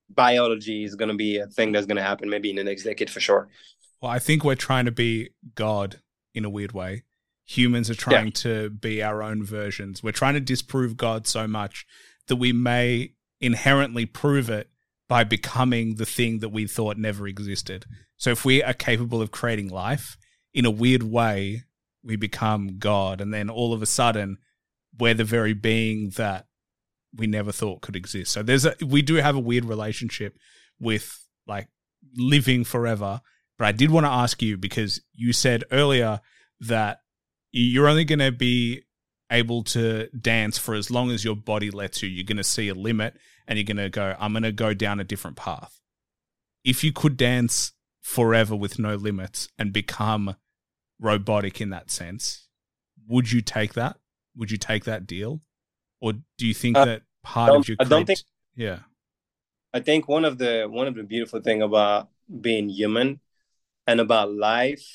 biology is going to be a thing that's going to happen maybe in the next decade for sure. Well, I think we're trying to be God in a weird way. Humans are trying yeah. to be our own versions. We're trying to disprove God so much that we may inherently prove it by becoming the thing that we thought never existed. So if we are capable of creating life, in a weird way, we become God. And then all of a sudden, we're the very being that we never thought could exist. So there's a, we do have a weird relationship with like living forever. But I did want to ask you, because you said earlier that you're only going to be able to dance for as long as your body lets you. You're going to see a limit and you're going to go, I'm going to go down a different path. If you could dance forever with no limits and become robotic in that sense, would you take that? Would you take that deal? Or do you think uh, that part of your... I don't think... Yeah. I think one of the one of the beautiful thing about being human and about life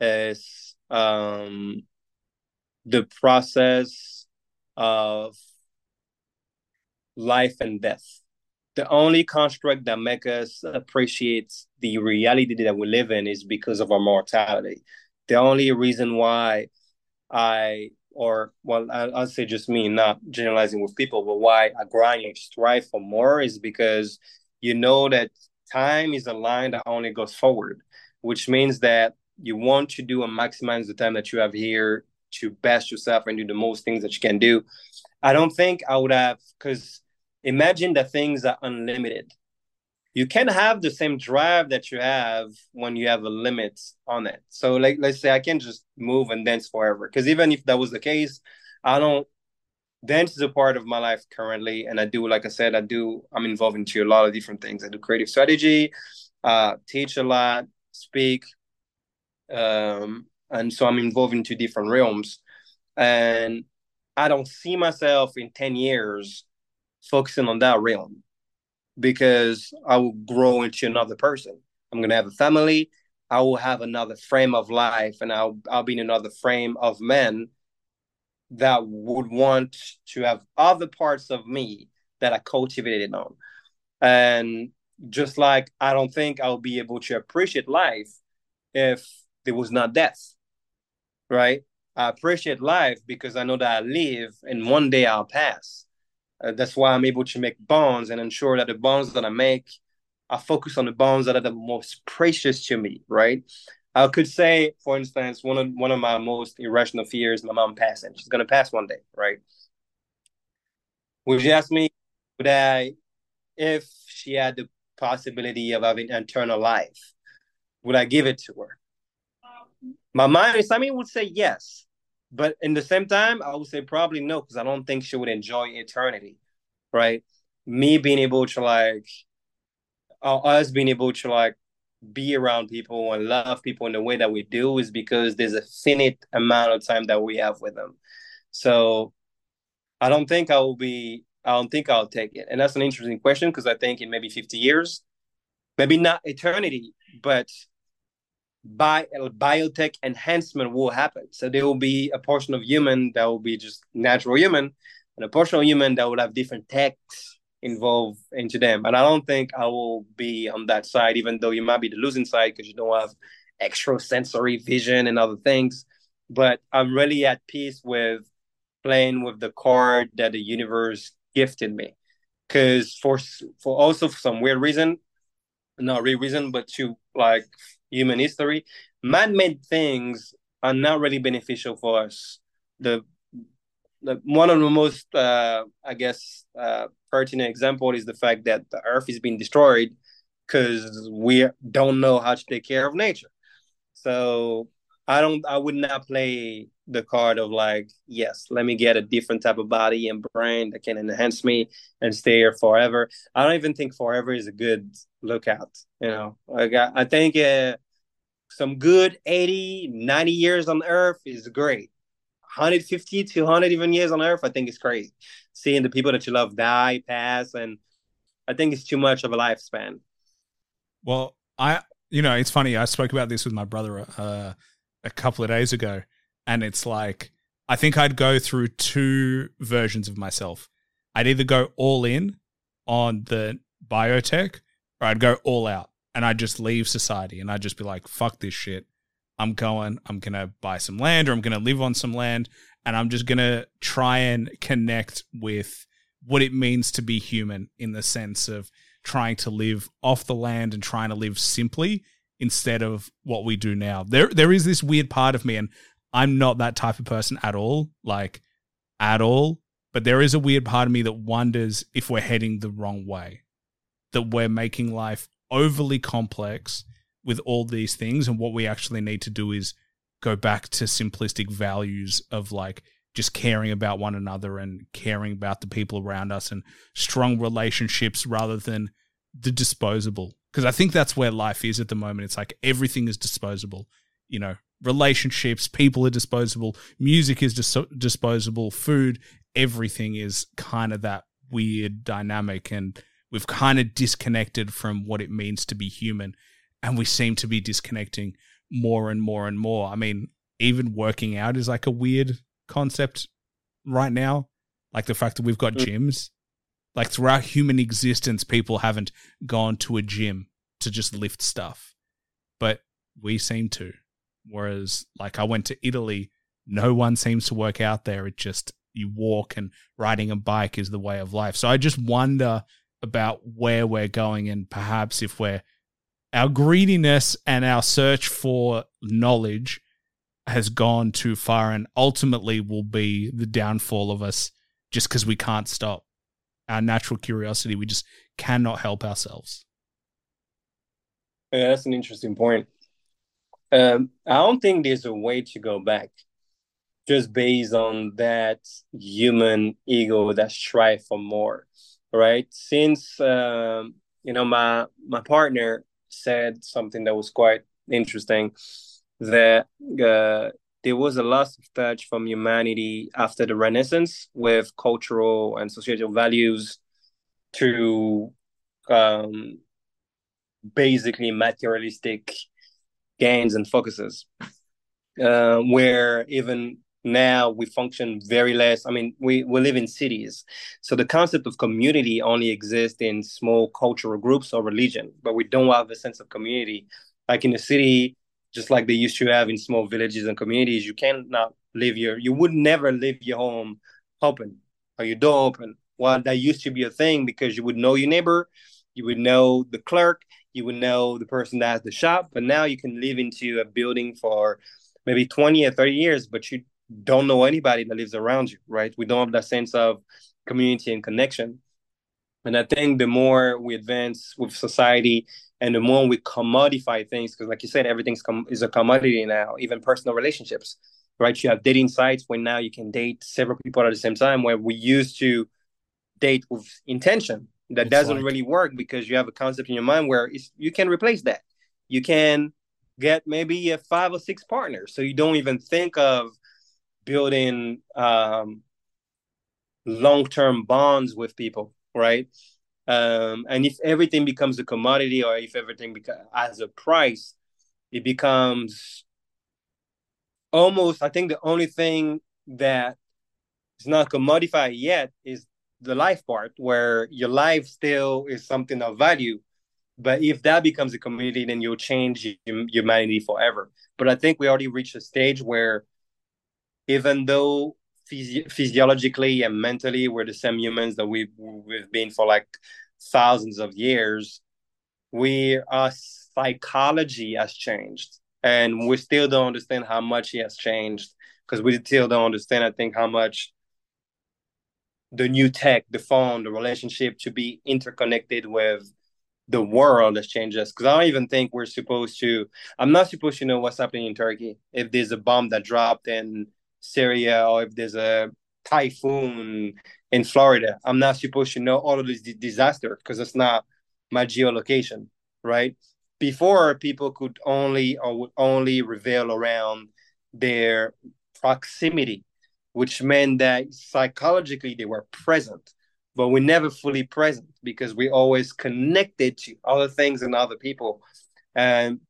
is um, the process of life and death. The only construct that makes us appreciate the reality that we live in is because of our mortality. The only reason why I, or well, I'll say just me, not generalizing with people, but why I grind and strive for more is because you know that time is a line that only goes forward, which means that you want to do and maximize the time that you have here to best yourself and do the most things that you can do. I don't think I would have, because imagine that things are unlimited. You can have the same drive that you have when you have a limit on it. So like, let's say I can just move and dance forever. Because even if that was the case, I don't, dance is a part of my life currently. And I do, like I said, I do, I'm involved into a lot of different things. I do creative strategy, uh, teach a lot, speak. Um, and so I'm involved into different realms. And I don't see myself in ten years focusing on that realm, because I will grow into another person. I'm going to have a family. I will have another frame of life, and I'll I'll be in another frame of men that would want to have other parts of me that I cultivated on. And just like I don't think I'll be able to appreciate life if there was not death, right? I appreciate life because I know that I live and one day I'll pass. Uh, that's why I'm able to make bonds and ensure that the bonds that I make, I focus on the bonds that are the most precious to me, right? I could say, for instance, one of one of my most irrational fears, my mom passing. She's going to pass one day, right? Would you ask me, would I, if she had the possibility of having an eternal life, would I give it to her? My mind is, I mean, would say yes. But in the same time, I would say probably no, because I don't think she would enjoy eternity, right? Me being able to like, or us being able to like be around people and love people in the way that we do is because there's a finite amount of time that we have with them. So I don't think I will be, I don't think I'll take it. And that's an interesting question, because I think in maybe fifty years, maybe not eternity, but Bi- biotech enhancement will happen. So there will be a portion of human that will be just natural human, and a portion of human that will have different techs involved into them. And I don't think I will be on that side, even though you might be the losing side because you don't have extra sensory vision and other things. But I'm really at peace with playing with the card that the universe gifted me. Because for, for also for some weird reason, not real reason, but to like... human history, man-made things are not really beneficial for us. The, the one of the most, uh, I guess, uh, pertinent example is the fact that the Earth is being destroyed because we don't know how to take care of nature. So I don't, I would not play the card of like, yes, let me get a different type of body and brain that can enhance me and stay here forever. I don't even think forever is a good lookout. You know, like I, I think uh, some good eighty, ninety years on Earth is great. one hundred fifty, two hundred even years on Earth, I think it's crazy. Seeing the people that you love die, pass, and I think it's too much of a lifespan. Well, I, you know, it's funny. I spoke about this with my brother uh, a couple of days ago. And it's like, I think I'd go through two versions of myself. I'd either go all in on the biotech, or I'd go all out and I'd just leave society and I'd just be like, fuck this shit. I'm going, I'm going to buy some land, or I'm going to live on some land, and I'm just going to try and connect with what it means to be human in the sense of trying to live off the land and trying to live simply instead of what we do now. There, there is this weird part of me, and I'm not that type of person at all, like at all. But there is a weird part of me that wonders if we're heading the wrong way, that we're making life overly complex with all these things. And what we actually need to do is go back to simplistic values of like just caring about one another and caring about the people around us and strong relationships rather than the disposable. Because I think that's where life is at the moment. It's like everything is disposable, you know, relationships, people are disposable, music is dis- disposable, food, everything is kind of that weird dynamic, and we've kind of disconnected from what it means to be human, and we seem to be disconnecting more and more and more. I mean, even working out is like a weird concept right now, like the fact that we've got gyms. Like throughout human existence, people haven't gone to a gym to just lift stuff, but we seem to. Whereas, like, I went to Italy, no one seems to work out there. It just, you walk, and riding a bike is the way of life. So I just wonder about where we're going, and perhaps if we're, our greediness and our search for knowledge has gone too far, and ultimately will be the downfall of us just because we can't stop our natural curiosity. We just cannot help ourselves. Yeah, that's an interesting point. Um, I don't think there's a way to go back just based on that human ego that strive for more, right? Since, um, you know, my my partner said something that was quite interesting, that uh, there was a loss of touch from humanity after the Renaissance with cultural and societal values to um, basically materialistic gains and focuses, uh, where even now we function very less. I mean, we, we live in cities. So the concept of community only exists in small cultural groups or religion, but we don't have a sense of community. Like in the city, just like they used to have in small villages and communities, you cannot live your, you would never leave your home open or your door open. Well, that used to be a thing because you would know your neighbor, you would know the clerk, you would know the person that has the shop, but now you can live into a building for maybe twenty or thirty years, but you don't know anybody that lives around you, right? We don't have that sense of community and connection. And I think the more we advance with society and the more we commodify things, because like you said, everything's com- is a commodity now, even personal relationships, right? You have dating sites where now you can date several people at the same time, where we used to date with intention. That it's doesn't like, really work because you have a concept in your mind where it's, you can replace that. You can get maybe a five or six partners. So you don't even think of building um, long-term bonds with people, right? Um, and if everything becomes a commodity or if everything beca- has a price, it becomes almost, I think the only thing that is not commodified yet is the life part, where your life still is something of value. But if that becomes a community, then you'll change humanity forever. But I think we already reached a stage where even though phys- physiologically and mentally we're the same humans that we've, we've been for like thousands of years, we, our psychology has changed. And we still don't understand how much it has changed, because we still don't understand, I think, how much the new tech, the phone, the relationship to be interconnected with the world has changed us. Because I don't even think we're supposed to, I'm not supposed to know what's happening in Turkey. If there's a bomb that dropped in Syria, or if there's a typhoon in Florida, I'm not supposed to know all of this disaster because it's not my geolocation, right? Before, people could only or would only reveal around their proximity, which meant that psychologically they were present, but we're never fully present because we're always connected to other things and other people. And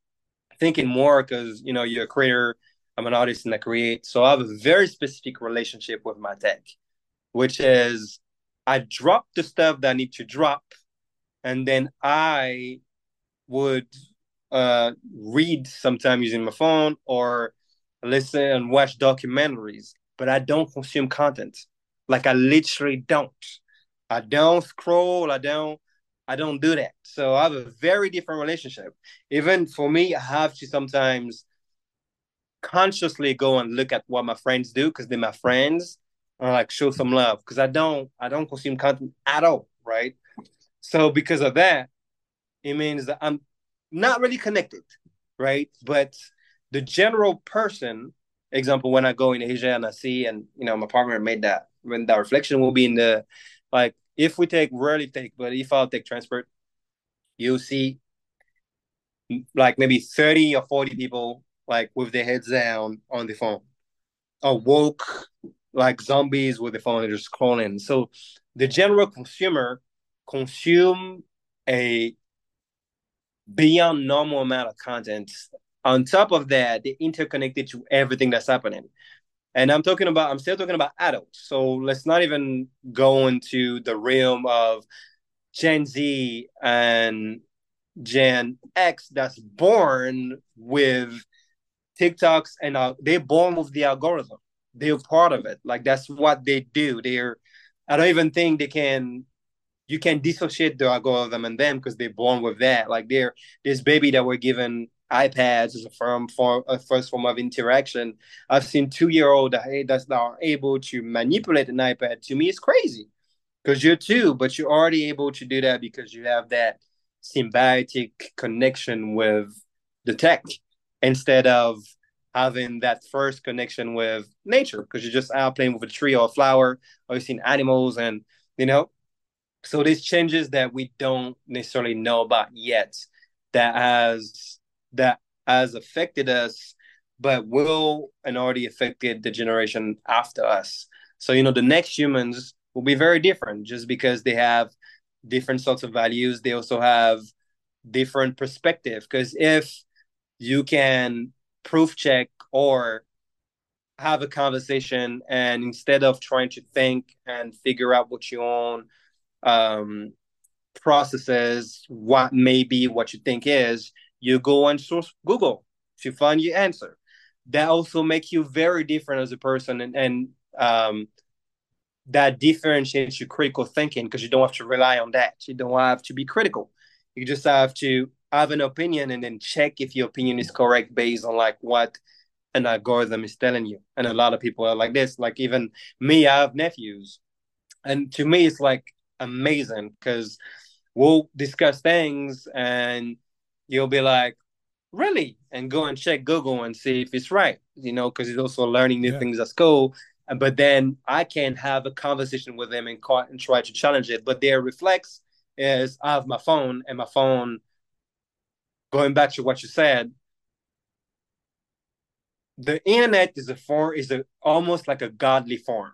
thinking more because, you know, you're a creator, I'm an artist and I create. So I have a very specific relationship with my tech, which is I drop the stuff that I need to drop, and then I would uh, read sometimes using my phone or listen and watch documentaries. But I don't consume content. Like I literally don't. I don't scroll. I don't I don't do that. So I have a very different relationship. Even for me, I have to sometimes consciously go and look at what my friends do because they're my friends, and I like show some love because I don't, I don't consume content at all, right? So because of that, it means that I'm not really connected, right? But the general person, example, when I go in Asia and I see, and you know, my partner made that when that reflection will be in the, like, if we take, rarely take, but if I'll take transport, you'll see like maybe thirty or forty people like with their heads down on the phone, or woke like zombies with the phone and just scrolling. So the general consumer consume a beyond normal amount of content. On top of that, they're interconnected to everything that's happening. And I'm talking about, I'm still talking about adults. So let's not even go into the realm of Gen Z and Gen X that's born with TikToks and uh, they're born with the algorithm. They're part of it. Like that's what they do. They're, I don't even think they can, you can dissociate the algorithm and them because they're born with that. Like they're this baby that we're given iPads is a form for a first form of interaction. I've seen two-year-old that are able to manipulate an iPad. To me, it's crazy because you're two, but you're already able to do that because you have that symbiotic connection with the tech instead of having that first connection with nature because you're just out playing with a tree or a flower or you've seen animals and, you know. So there's changes that we don't necessarily know about yet that has... that has affected us, but will and already affected the generation after us. So, you know, the next humans will be very different just because they have different sorts of values. They also have different perspective. Because if you can proof check or have a conversation and instead of trying to think and figure out what your own um, processes, what may be what you think is, you go and source Google to find your answer. That also makes you very different as a person, and, and um, that differentiates your critical thinking because you don't have to rely on that. You don't have to be critical. You just have to have an opinion and then check if your opinion is correct based on like what an algorithm is telling you. And a lot of people are like this. Like even me, I have nephews. And to me, it's like amazing because we'll discuss things and you'll be like, really? And go and check Google and see if it's right, you know, because he's also learning new yeah. things at school. But then I can have a conversation with him and, call, and try to challenge it. But their reflex is I have my phone and my phone, going back to what you said, the internet is a form, is a, almost like a godly form.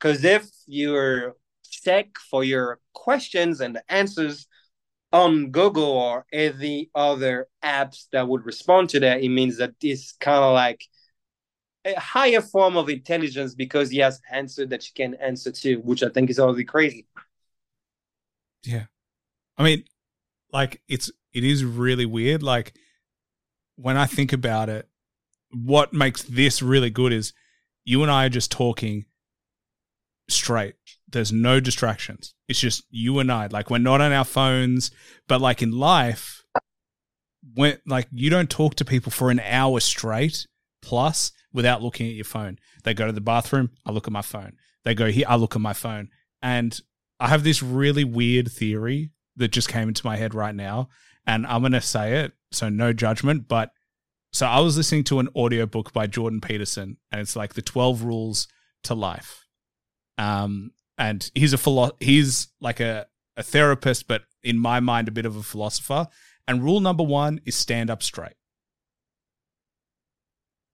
Because if you're check for your questions and the answers on Google or any other apps that would respond to that, it means that it's kind of like a higher form of intelligence because he has an answer that you can answer to, which I think is already crazy. Yeah. I mean, like it's, it is really weird. Like when I think about it, what makes this really good is you and I are just talking straight. There's no distractions. It's just you and I. Like, we're not on our phones, but like in life, when like you don't talk to people for an hour straight plus without looking at your phone. They go to the bathroom, I look at my phone. They go here, I look at my phone. And I have this really weird theory that just came into my head right now, and I'm going to say it, so no judgment, but so I was listening to an audiobook by Jordan Peterson, and it's like the twelve rules to life. Um, and he's a philo- he's like a, a therapist, but in my mind, a bit of a philosopher. And rule number one is stand up straight,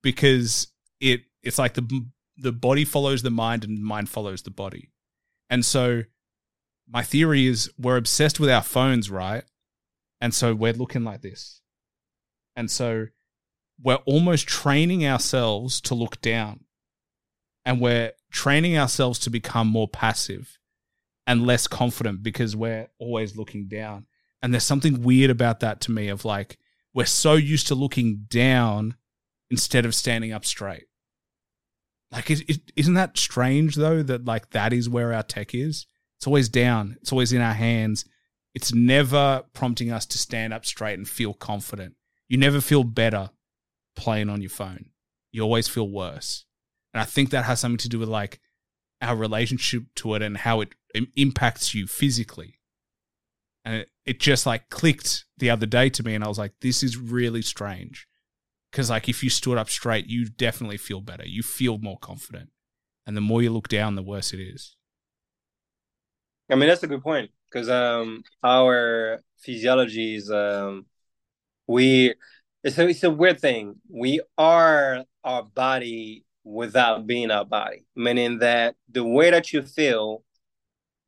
because it it's like the the body follows the mind and the mind follows the body. And so my theory is we're obsessed with our phones, right? And so we're looking like this. And so we're almost training ourselves to look down, and we're training ourselves to become more passive and less confident because we're always looking down. And there's something weird about that to me of like, we're so used to looking down instead of standing up straight. Like, it, it, isn't that strange though, that like, that is where our tech is. It's always down. It's always in our hands. It's never prompting us to stand up straight and feel confident. You never feel better playing on your phone. You always feel worse. And I think that has something to do with like our relationship to it and how it impacts you physically. And it, it just like clicked the other day to me, and I was like, this is really strange. Because like if you stood up straight, you definitely feel better. You feel more confident. And the more you look down, the worse it is. I mean, that's a good point. Because um, our physiology is, um, we, it's a, it's a weird thing. We are our body without being our body. Meaning that the way that you feel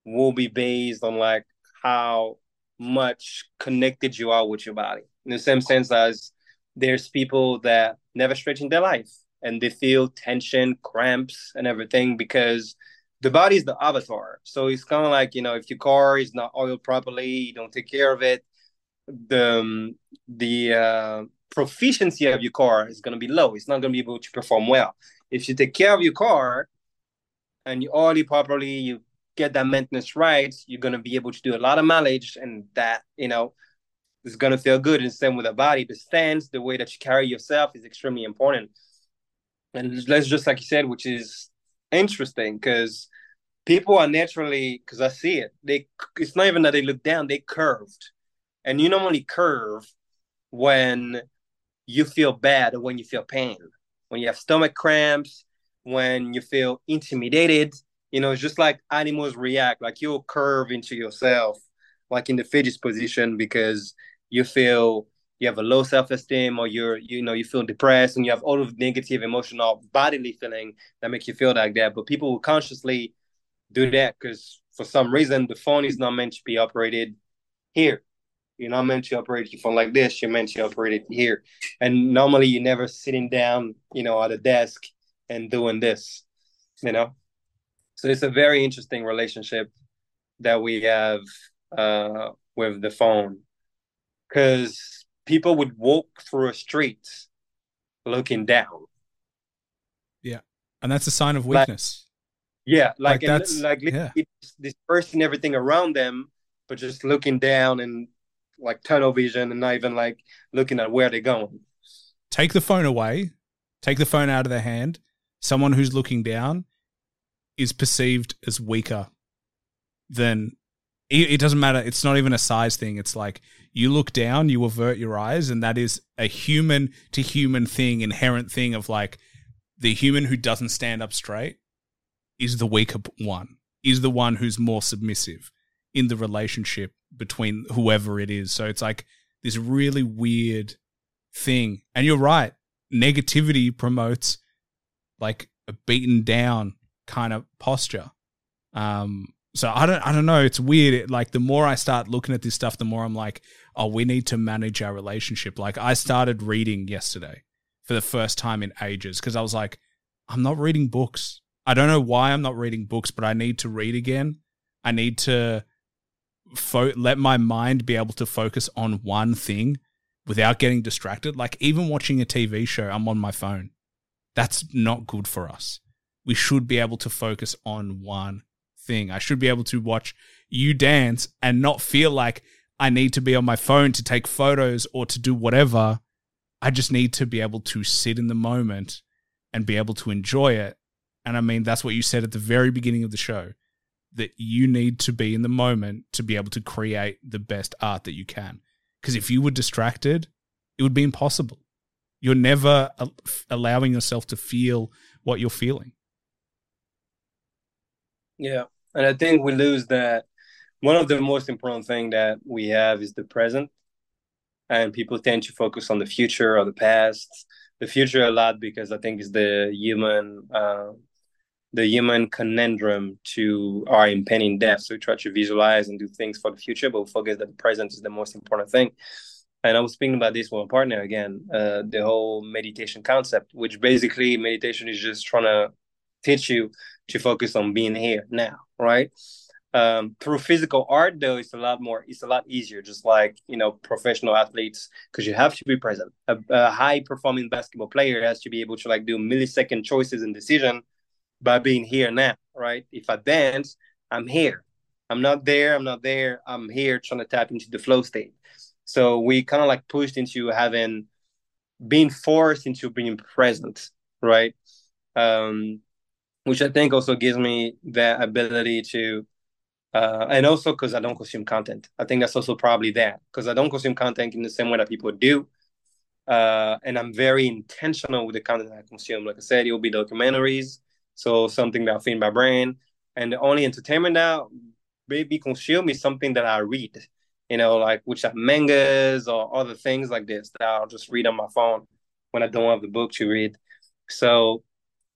will be based on like how much connected you are with your body. In the same sense as there's people that never stretch in their life and they feel tension, cramps, and everything because the body is the avatar. So it's kind of like, you know, if your car is not oiled properly, you don't take care of it, the um, the uh, proficiency of your car is going to be low. It's not going to be able to perform well. If you take care of your car and you oil it properly, you get that maintenance right, you're going to be able to do a lot of mileage, and that, you know, is going to feel good. And same with the body, the stance, the way that you carry yourself is extremely important. And let's just, like you said, which is interesting because people are naturally, because I see it, they it's not even that they look down, they curved. And you normally curve when you feel bad or when you feel pain, when you have stomach cramps, when you feel intimidated. You know, it's just like animals react, like you'll curve into yourself, like in the fidget position, because you feel you have a low self-esteem, or you're, you know, you feel depressed and you have all of the negative emotional bodily feeling that make you feel like that. But people will consciously do that because for some reason, the phone is not meant to be operated here. You're not meant to operate your phone like this. You're meant to operate it here. And normally you're never sitting down, you know, at a desk and doing this, you know? So it's a very interesting relationship that we have uh, with the phone, because people would walk through a street looking down. Yeah, and that's a sign of weakness. Like, yeah, like like, that's, like yeah. dispersing everything around them, but just looking down and like tunnel vision, and not even like looking at where they're going. Take the phone away. Take the phone out of their hand. Someone who's looking down is perceived as weaker than it, it doesn't matter. It's not even a size thing. It's like you look down, you avert your eyes, and that is a human to human thing, inherent thing of like the human who doesn't stand up straight is the weaker one, is the one who's more submissive in the relationship between whoever it is. So it's like this really weird thing. And you're right. Negativity promotes like a beaten down kind of posture. Um, so I don't, I don't know. It's weird. It, like the more I start looking at this stuff, the more I'm like, oh, we need to manage our relationship. Like I started reading yesterday for the first time in ages. Cause I was like, I'm not reading books. I don't know why I'm not reading books, but I need to read again. I need to fo- let my mind be able to focus on one thing without getting distracted. Like even watching a T V show, I'm on my phone. That's not good for us. We should be able to focus on one thing. I should be able to watch you dance and not feel like I need to be on my phone to take photos or to do whatever. I just need to be able to sit in the moment and be able to enjoy it. And I mean, that's what you said at the very beginning of the show, that you need to be in the moment to be able to create the best art that you can. Because if you were distracted, it would be impossible. You're never allowing yourself to feel what you're feeling. Yeah, and I think we lose that. One of the most important thing that we have is the present, and people tend to focus on the future or the past. The future a lot because I think it's the human, uh, the human conundrum to our impending death. So we try to visualize and do things for the future, but we forget that the present is the most important thing. And I was speaking about this with my partner again, uh, the whole meditation concept, which basically meditation is just trying to teach you to focus on being here now, right? Um, through physical art, though, it's a lot more, it's a lot easier, just like, you know, professional athletes, because you have to be present. A, a high-performing basketball player has to be able to, like, do millisecond choices and decision by being here now, right? If I dance, I'm here. I'm not there. I'm not there. I'm here trying to tap into the flow state. So we kind of like pushed into having being forced into being present, right? Um, which I think also gives me that ability to, uh, and also because I don't consume content. I think that's also probably that, because I don't consume content in the same way that people do. Uh, and I'm very intentional with the content I consume. Like I said, it will be documentaries. So something that I feed my brain. And the only entertainment that I maybe consume is something that I read, you know, like which are mangas or other things like this that I'll just read on my phone when I don't have the book to read. So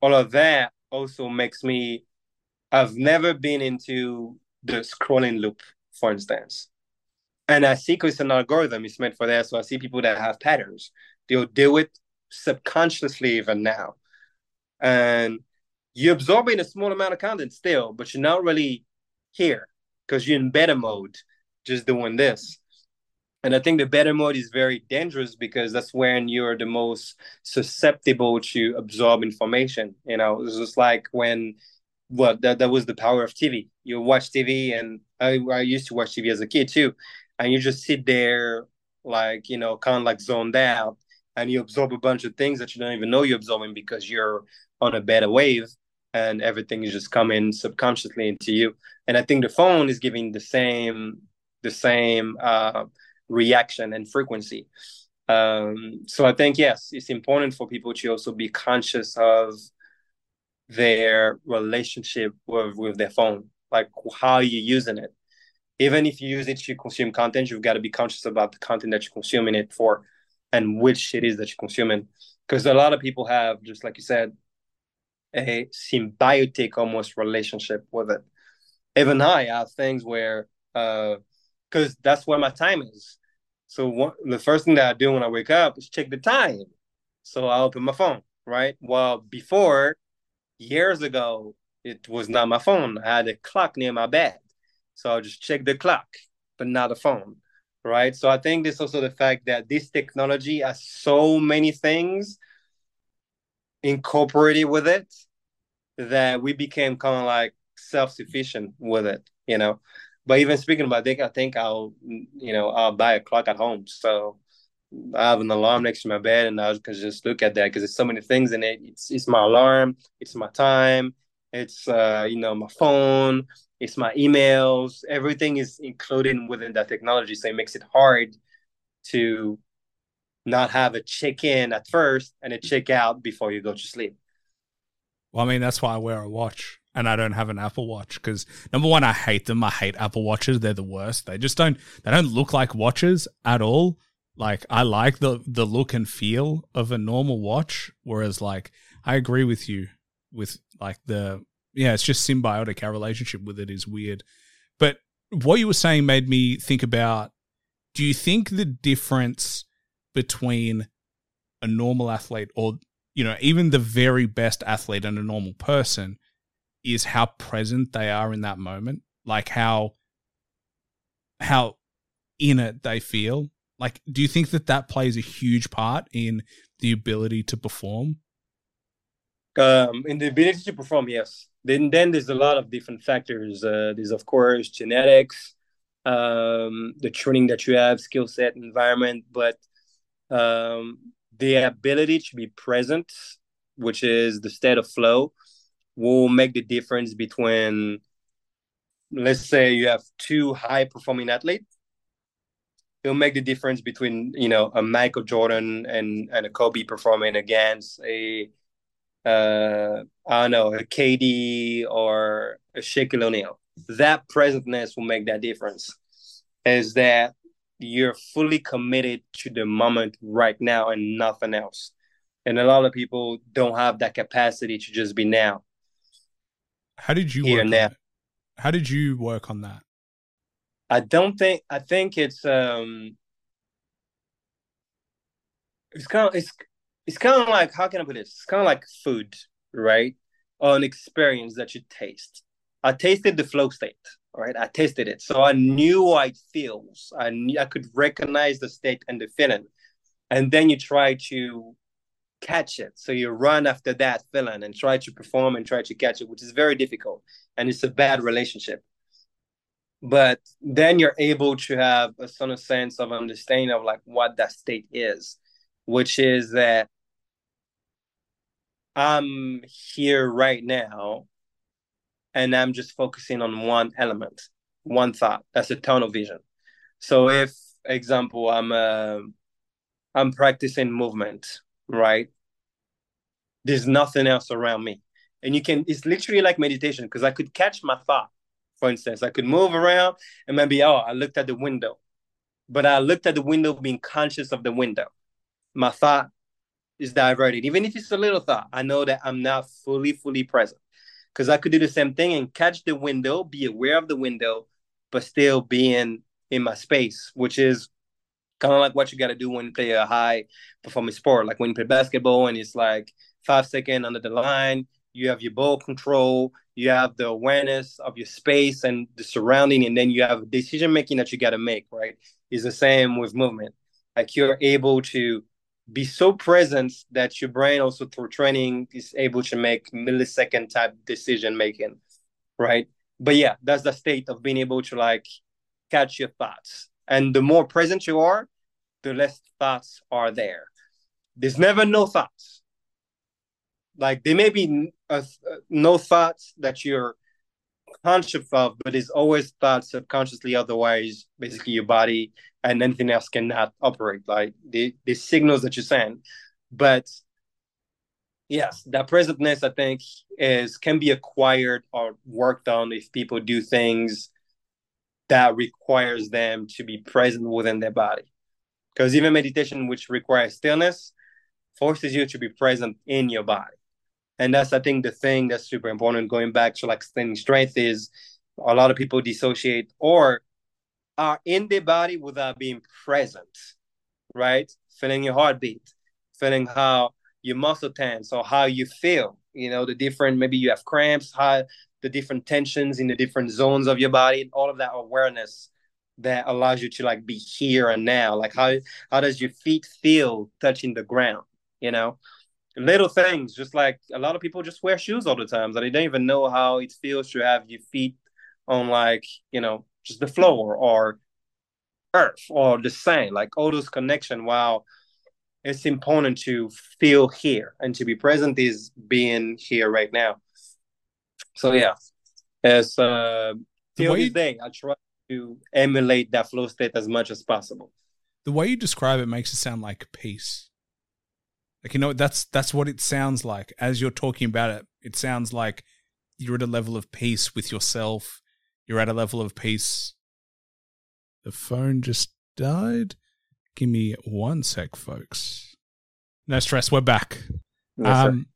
all of that also makes me, I've never been into the scrolling loop, for instance. And I see because an algorithm is meant for that. So I see people that have patterns. They'll do it subconsciously even now. And you're absorbing a small amount of content still, but you're not really here because you're in beta mode just doing this. And I think the beta mode is very dangerous because that's when you're the most susceptible to absorb information. You know, it's just like when, well, that, that was the power of T V. You watch T V, and I, I used to watch T V as a kid too. And you just sit there like, you know, kind of like zoned out, and you absorb a bunch of things that you don't even know you're absorbing because you're on a beta wave and everything is just coming subconsciously into you. And I think the phone is giving the same the same uh, reaction and frequency. Um, so I think, yes, it's important for people to also be conscious of their relationship with, with their phone, like how you're using it. Even if you use it to consume content, you've got to be conscious about the content that you're consuming it for and which it is that you're consuming. Because a lot of people have, just like you said, a symbiotic almost relationship with it. Even I have things where, uh, because that's where my time is. So one, the first thing that I do when I wake up is check the time. So I open my phone, right? Well, before, years ago, it was not my phone. I had a clock near my bed. So I'll just check the clock, but not the phone, right? So I think there's also the fact that this technology has so many things incorporated with it that we became kind of like self-sufficient with it, you know? But even speaking about it, I think I'll, you know, I'll buy a clock at home. So I have an alarm next to my bed, and I can just look at that because there's so many things in it. It's it's my alarm. It's my time. It's, uh, you know, my phone. It's my emails. Everything is included within that technology. So it makes it hard to not have a check-in at first and a check-out before you go to sleep. Well, I mean, that's why I wear a watch. And I don't have an Apple Watch because, number one, I hate them. I hate Apple Watches. They're the worst. They just don't, they don't look like watches at all. Like, I like the, the look and feel of a normal watch. Whereas, like, I agree with you with, like, the, yeah, it's just symbiotic. Our relationship with it is weird. But what you were saying made me think about, do you think the difference between a normal athlete or, you know, even the very best athlete and a normal person is how present they are in that moment, like how how in it they feel? Like, do you think that that plays a huge part in the ability to perform? Um, in the ability to perform, yes. Then then there's a lot of different factors. Uh, there's, of course, genetics, um, the training that you have, skill set, environment, but um, the ability to be present, which is the state of flow, will make the difference between, let's say you have two high-performing athletes. It'll make the difference between, you know, a Michael Jordan and, and a Kobe performing against a, uh, I don't know, a K D or a Shaquille O'Neal. That presentness will make that difference, is that you're fully committed to the moment right now and nothing else. And a lot of people don't have that capacity to just be now. How did you work on that? How did you work on that? I don't think, I think it's, um, it's kind of, it's, it's kind of like, how can I put this? It's kind of like food, right? Or an experience that you taste. I tasted the flow state, right? I tasted it. So I knew how it feels. I knew, I could recognize the state and the feeling. And then you try to catch it. So you run after that feeling and try to perform and try to catch it, which is very difficult. And it's a bad relationship. But then you're able to have a sort of sense of understanding of like what that state is, which is that I'm here right now and I'm just focusing on one element, one thought. That's a tunnel vision. So if, example, I'm uh, I'm practicing movement, right? There's nothing else around me. And you can, it's literally like meditation, because I could catch my thought. For instance, I could move around and maybe, oh, I looked at the window. But I looked at the window being conscious of the window. My thought is diverted. Even if it's a little thought, I know that I'm not fully, fully present. Because I could do the same thing and catch the window, be aware of the window, but still being in my space, which is kind of like what you got to do when you play a high-performance sport. Like when you play basketball and it's like five seconds under the line, you have your ball control, you have the awareness of your space and the surrounding, and then you have decision-making that you got to make, right? It's the same with movement. Like you're able to be so present that your brain also through training is able to make millisecond type decision-making, right? But yeah, that's the state of being able to like catch your thoughts. And the more present you are, the less thoughts are there. There's never no thoughts. Like there may be a, no thoughts that you're conscious of, but it's always thoughts subconsciously. Otherwise, basically your body and anything else cannot operate. Like the, the signals that you send. But yes, that presentness, I think, is can be acquired or worked on if people do things that requires them to be present within their body. Because even meditation, which requires stillness, forces you to be present in your body. And that's, I think, the thing that's super important. Going back to like standing strength is a lot of people dissociate or are in their body without being present, right? Feeling your heartbeat, feeling how your muscle tense or how you feel, you know, the different, maybe you have cramps, how the different tensions in the different zones of your body, and all of that awareness that allows you to like be here and now. Like how, how does your feet feel touching the ground, you know? Little things, just like a lot of people just wear shoes all the time, so they don't even know how it feels to have your feet on, like, you know, just the floor or earth or the sand, like all those connections. Wow, it's important to feel here, and to be present is being here right now. So yeah, as uh, till this day, I try to emulate that flow state as much as possible. The way you describe it makes it sound like peace. Like, you know, that's that's what it sounds like. As you're talking about it, it sounds like you're at a level of peace with yourself. You're at a level of peace. The phone just died. Give me one sec, folks. No stress. We're back. Yes, um,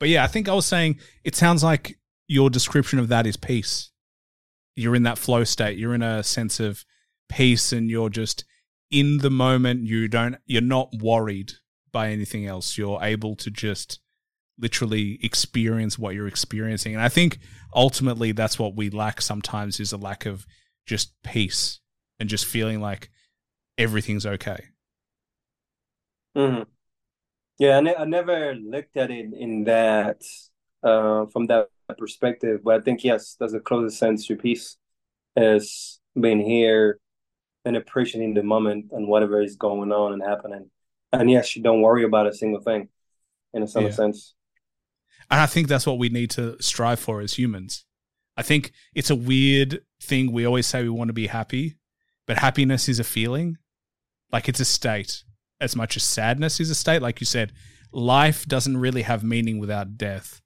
but yeah, I think I was saying it sounds like your description of that is peace. You're in that flow state. You're in a sense of peace, and you're just in the moment. You don't. You're not worried by anything else. You're able to just literally experience what you're experiencing. And I think ultimately that's what we lack sometimes, is a lack of just peace and just feeling like everything's okay. Mm-hmm. Yeah, I, ne- I never looked at it in that uh, from that perspective, but I think, yes, that's the closest sense to peace, is being here and appreciating the moment and whatever is going on and happening. And yes, you don't worry about a single thing in a certain yeah. sense. And I think that's what we need to strive for as humans. I think it's a weird thing. We always say we want to be happy, but happiness is a feeling. Like, it's a state as much as sadness is a state. Like you said, life doesn't really have meaning without death,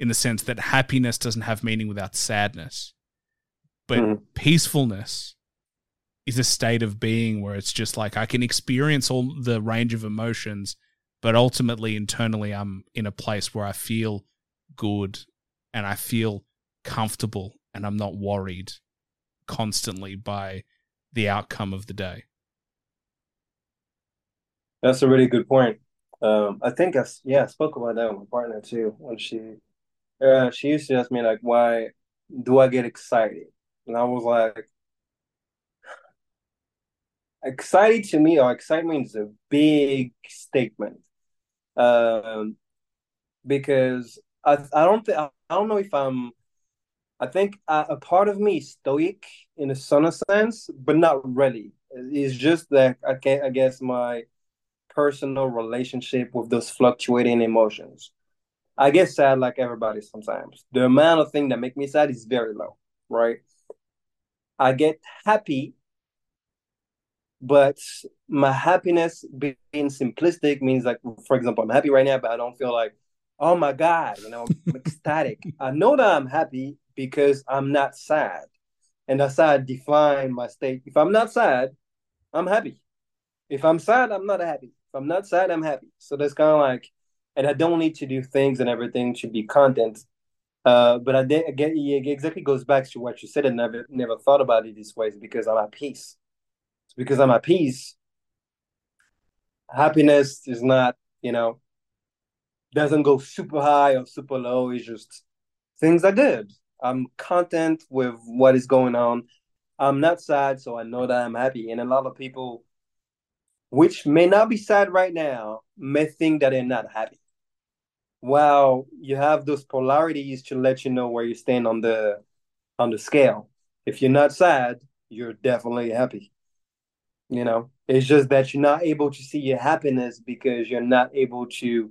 in the sense that happiness doesn't have meaning without sadness. But mm. peacefulness is a state of being where it's just like I can experience all the range of emotions, but ultimately internally I'm in a place where I feel good and I feel comfortable and I'm not worried constantly by the outcome of the day. That's a really good point. Um, I think I, yeah, I spoke about that with my partner too. When she, uh, she used to ask me like, why do I get excited? And I was like, excited to me, or excitement is a big statement, um, because I I don't th- I don't know if I'm I think uh, a part of me is stoic in a certain sense, but not really. It's just that I can't, I guess, my personal relationship with those fluctuating emotions. I get sad like everybody sometimes. The amount of things that make me sad is very low, right? I get happy, but my happiness being simplistic means, like, for example, I'm happy right now, but I don't feel like, oh my God, you know, I'm ecstatic. I know that I'm happy because I'm not sad. And that's how I define my state. If I'm not sad, I'm happy. If I'm sad, I'm not happy. If I'm not sad, I'm happy. So that's kind of like, and I don't need to do things and everything should be content. Uh, but I did, again, it exactly goes back to what you said, and never never thought about it this way. It's because I'm at peace. It's because I'm at peace. Happiness is not, you know, doesn't go super high or super low. It's just things are good. I'm content with what is going on. I'm not sad, so I know that I'm happy. And a lot of people, which may not be sad right now, may think that they're not happy. Wow, you have those polarities to let you know where you stand on the on the scale. If you're not sad, you're definitely happy. You know, it's just that you're not able to see your happiness because you're not able to,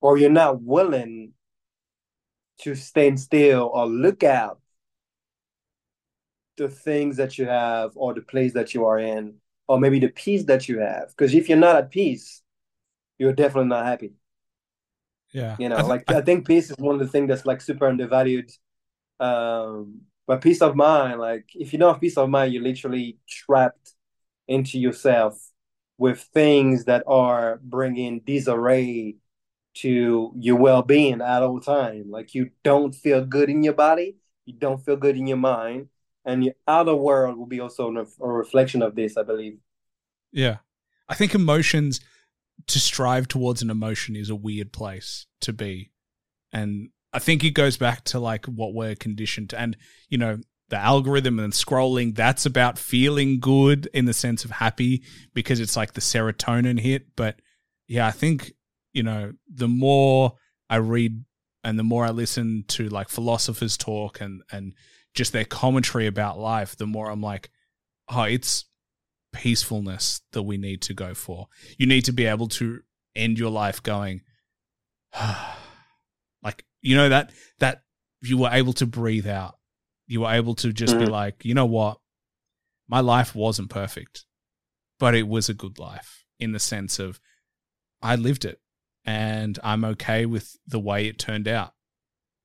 or you're not willing to stand still or look out the things that you have or the place that you are in, or maybe the peace that you have. Because if you're not at peace, you're definitely not happy. Yeah, you know, I th- like I-, I think peace is one of the things that's like super undervalued. Um, but peace of mind, like if you don't have peace of mind, you're literally trapped into yourself with things that are bringing disarray to your well-being at all time. Like you don't feel good in your body, you don't feel good in your mind, and your outer world will be also a reflection of this, I believe. Yeah, I think emotions. To strive towards an emotion is a weird place to be. And I think it goes back to like what we're conditioned to. And, you know, the algorithm and scrolling, that's about feeling good in the sense of happy because it's like the serotonin hit. But yeah, I think, you know, the more I read and the more I listen to like philosophers talk and, and just their commentary about life, the more I'm like, oh, it's peacefulness that we need to go for. You need to be able to end your life going ah, like, you know, that that you were able to breathe out, you were able to just mm-hmm. be like, you know what, my life wasn't perfect, but it was a good life in the sense of I lived it and I'm okay with the way it turned out,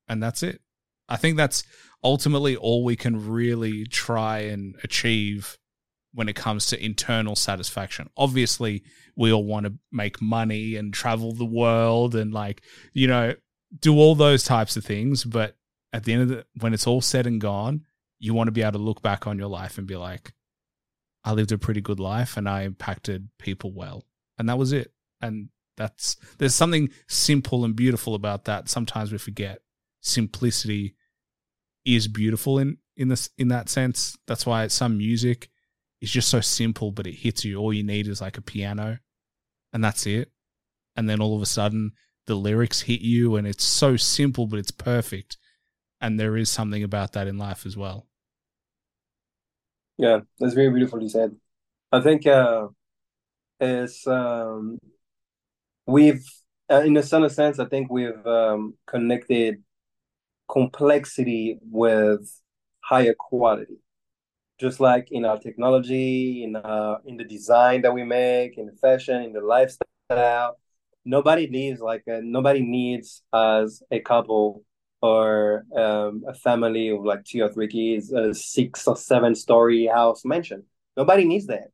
and that's it. I think that's ultimately all we can really try and achieve when it comes to internal satisfaction. Obviously, we all want to make money and travel the world and, like, you know, do all those types of things. But at the end of the, when it's all said and gone, you want to be able to look back on your life and be like, I lived a pretty good life and I impacted people well. And that was it. And that's, there's something simple and beautiful about that. Sometimes we forget simplicity is beautiful in, in this, in that sense. That's why some music, it's just so simple, but it hits you. All you need is like a piano and that's it. And then all of a sudden the lyrics hit you and it's so simple, but it's perfect. And there is something about that in life as well. Yeah, that's very beautifully said. I think uh, it's um, we've, uh, in a certain sense, I think we've um, connected complexity with higher quality. Just like in our technology, in uh, in the design that we make, in the fashion, in the lifestyle, nobody lives like a, nobody needs as a couple or um, a family of like two or three kids, a six or seven story house mansion. Nobody needs that,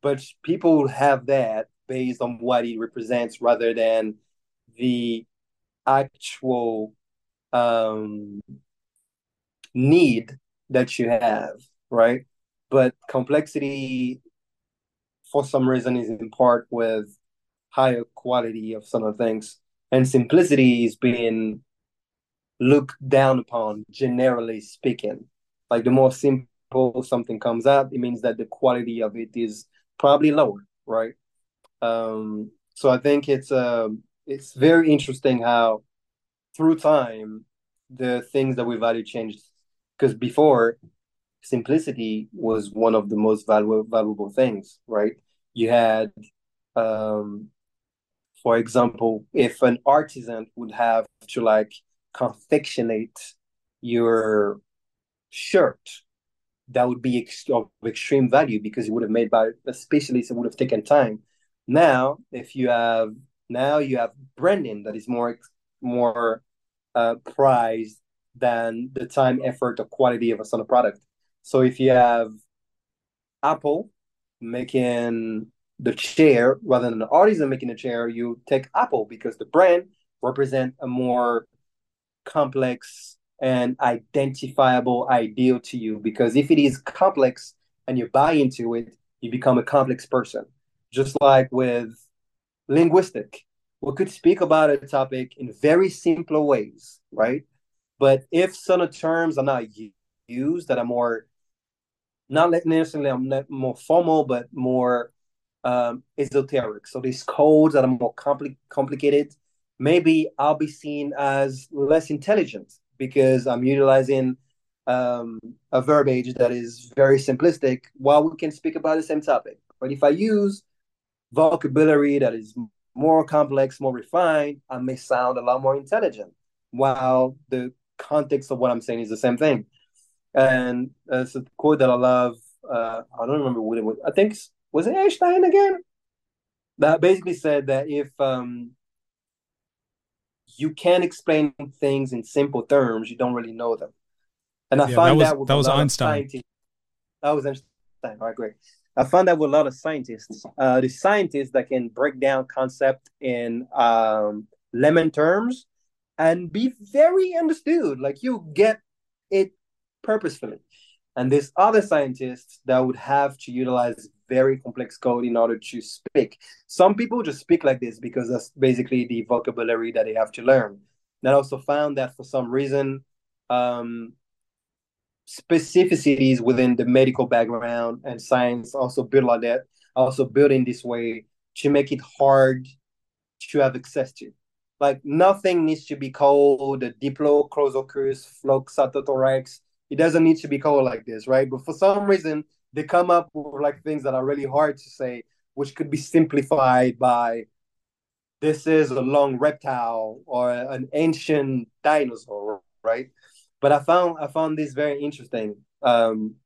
but people have that based on what it represents rather than the actual um, need that you have. Right. But complexity, for some reason, is in part with higher quality of some of the things. And simplicity is being looked down upon, generally speaking. Like the more simple something comes out, it means that the quality of it is probably lower. Right. Um, so I think it's uh, it's very interesting how through time the things that we value changed. Because before, simplicity was one of the most valuable, valuable things, right? You had, um, for example, if an artisan would have to like confectionate your shirt, that would be ex- of extreme value because it would have made by a specialist. It would have taken time. Now, if you have now you have branding that is more more uh, prized than the time, effort, or quality of a certain product. So if you have Apple making the chair rather than an artisan making a chair, you take Apple because the brand represents a more complex and identifiable ideal to you. Because if it is complex and you buy into it, you become a complex person. Just like with linguistic, we could speak about a topic in very simple ways, right? But if certain terms are not used that are more, not necessarily more formal, but more um, esoteric. So these codes that are more compli- complicated, maybe I'll be seen as less intelligent because I'm utilizing um, a verbiage that is very simplistic while we can speak about the same topic. But if I use vocabulary that is more complex, more refined, I may sound a lot more intelligent while the context of what I'm saying is the same thing. And uh, it's a quote that I love. Uh, I don't remember what it was. I think, was it Einstein again? That basically said that if um, you can't explain things in simple terms, you don't really know them. And I yeah, find that was, that was Einstein. That was Einstein. All right, great. I found that with a lot of scientists. Uh, the scientists that can break down concept in um, layman terms and be very understood, like you get it purposefully. And there's other scientists that would have to utilize very complex code in order to speak. Some people just speak like this because that's basically the vocabulary that they have to learn. And I also found that for some reason, um, specificities within the medical background and science also built like that, also built in this way to make it hard to have access to. Like nothing needs to be called a diplocrosocus floxatothorax. It doesn't need to be called like this, right? But for some reason, they come up with like things that are really hard to say, which could be simplified by this is a long reptile or an ancient dinosaur, right? But I found I found this very interesting um,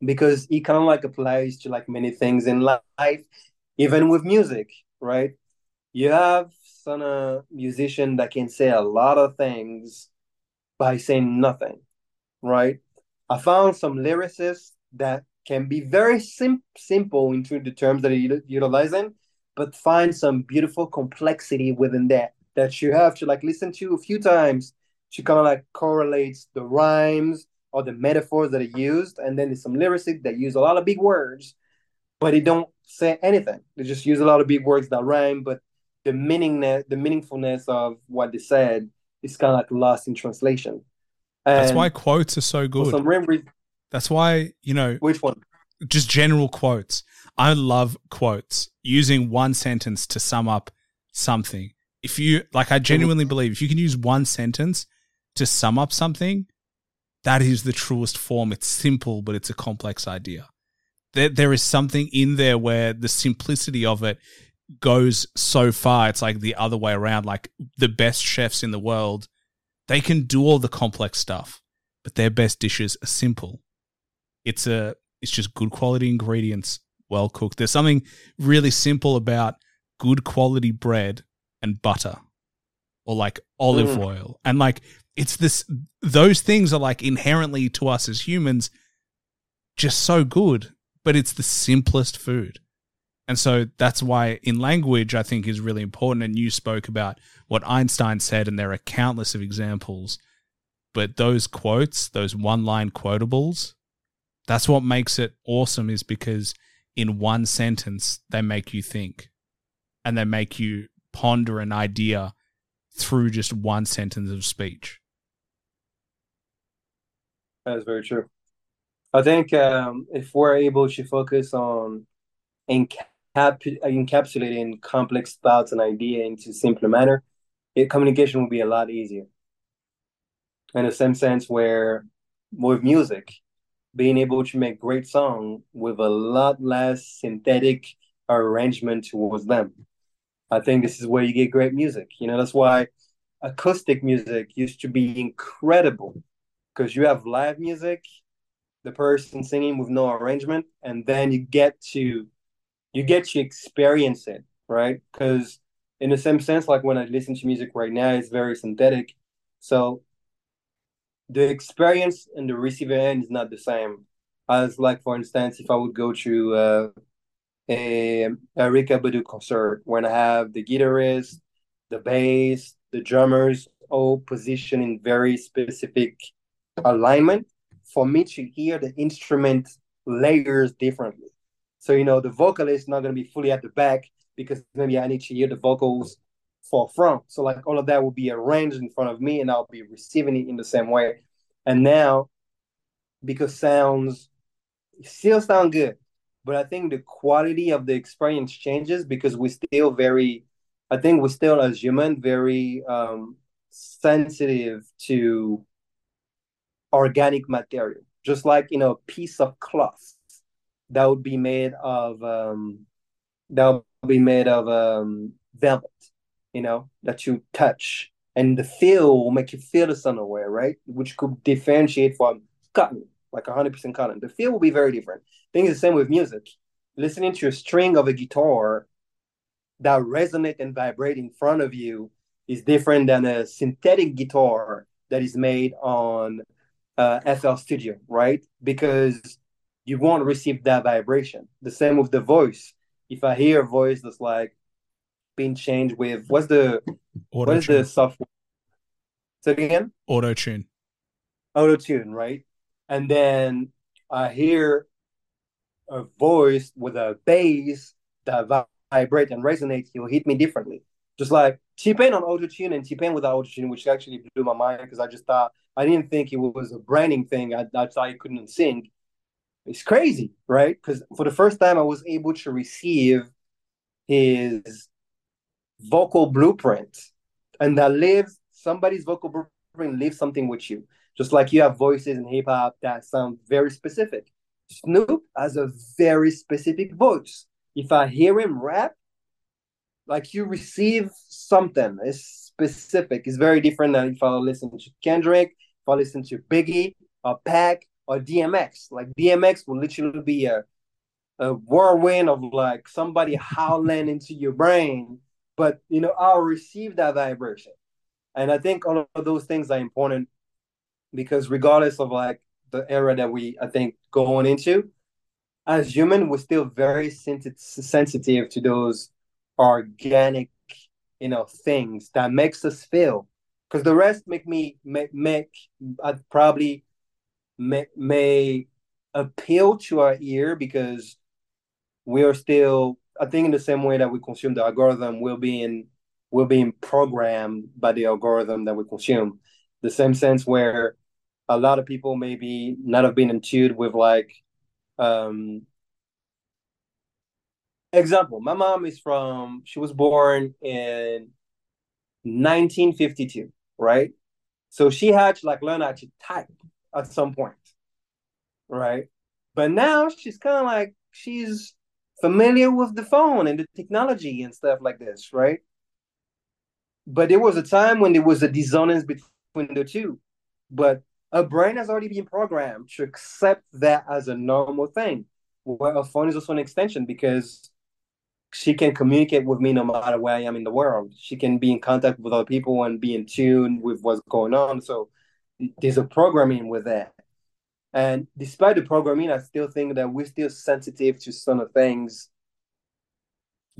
because it kind of like applies to like many things in life, even with music, right? You have on a musician that can say a lot of things by saying nothing, right? I found some lyricists that can be very sim- simple into the terms that they're utilizing, but find some beautiful complexity within that that you have to like listen to a few times to kind of like correlates the rhymes or the metaphors that are used. And then there's some lyricists that use a lot of big words, but they don't say anything. They just use a lot of big words that rhyme, but the meaning, the meaningfulness of what they said is kind of like lost in translation. And that's why quotes are so good. Some re- that's why, you know, which one? Just general quotes. I love quotes, using one sentence to sum up something. If you, like I genuinely believe, if you can use one sentence to sum up something, that is the truest form. It's simple, but it's a complex idea. There, there is something in there where the simplicity of it goes so far. It's like the other way around. Like the best chefs in the world, they can do all the complex stuff, but their best dishes are simple. It's a, it's just good quality ingredients, well cooked. There's something really simple about good quality bread and butter, or like olive mm. oil, and like it's this. Those things are like inherently to us as humans, just so good. But it's the simplest food. And so that's why in language, I think, is really important. And you spoke about what Einstein said, and there are countless of examples. But those quotes, those one-line quotables, that's what makes it awesome, is because in one sentence, they make you think and they make you ponder an idea through just one sentence of speech. That is very true. I think um, if we're able to focus on encapsulating encapsulating complex thoughts and idea into simpler manner, it, communication will be a lot easier. in the same sense where with music, being able to make great song with a lot less synthetic arrangement towards them. I think this is where you get great music. You know, that's why acoustic music used to be incredible, because you have live music, the person singing with no arrangement, and then you get to you get to experience it, right? Because in the same sense, like when I listen to music right now, it's very synthetic. So the experience and the receiver end is not the same as, like, for instance, if I would go to uh, a Erykah Badu concert when I have the guitarist, the bass, the drummers all positioned in very specific alignment for me to hear the instrument layers differently. So, you know, the vocalist not going to be fully at the back because maybe I need to hear the vocals for front. So, like, all of that will be arranged in front of me and I'll be receiving it in the same way. And now, because sounds still sound good, but I think the quality of the experience changes because we're still very, I think we're still as human, very um, sensitive to organic material. Just like, you know, a piece of cloth that would be made of, um, that would be made of um, velvet, you know, that you touch. And the feel will make you feel the sun away, right? Which could differentiate from cotton, like one hundred percent cotton. The feel will be very different. I think it's the same with music. Listening to a string of a guitar that resonate and vibrate in front of you is different than a synthetic guitar that is made on uh, F L Studio, right? Because you won't receive that vibration. The same with the voice. If I hear a voice that's like being changed with, what's the, Auto what tune. Is the software? Say it again? Auto-tune. Auto-tune, right? And then I hear a voice with a bass that vibrates and resonates, he'll hit me differently. Just like T-Pain on auto-tune and T-Pain without auto-tune, which actually blew my mind because I just thought, I didn't think it was a branding thing. I, I thought he couldn't sing. It's crazy, right? Because for the first time, I was able to receive his vocal blueprint. And that lives, somebody's vocal blueprint leaves something with you. Just like you have voices in hip-hop that sound very specific. Snoop has a very specific voice. If I hear him rap, like, you receive something. It's specific. It's very different than if I listen to Kendrick, if I listen to Biggie or Pac or D M X. Like, D M X will literally be a, a whirlwind of, like, somebody howling into your brain. But, you know, I'll receive that vibration. And I think all of those things are important because regardless of, like, the era that we, I think, going into, as human, we're still very sensitive to those organic, you know, things that makes us feel. Because the rest make me make, make I probably may, may appeal to our ear because we are still, I think, in the same way that we consume the algorithm, we're being we're being programmed by the algorithm that we consume. The same sense where a lot of people maybe not have been in tune with, like, um, example, my mom is from, she was born in nineteen fifty-two, right? So she had to, like, learn how to type at some point, right? But now she's kind of like, she's familiar with the phone and the technology and stuff like this, right? But there was a time when there was a dissonance between the two. But a brain has already been programmed to accept that as a normal thing. Well, a phone is also an extension because she can communicate with me no matter where I am in the world. She can be in contact with other people and be in tune with what's going on. So there's a programming with that. And despite the programming, I still think that we're still sensitive to some of things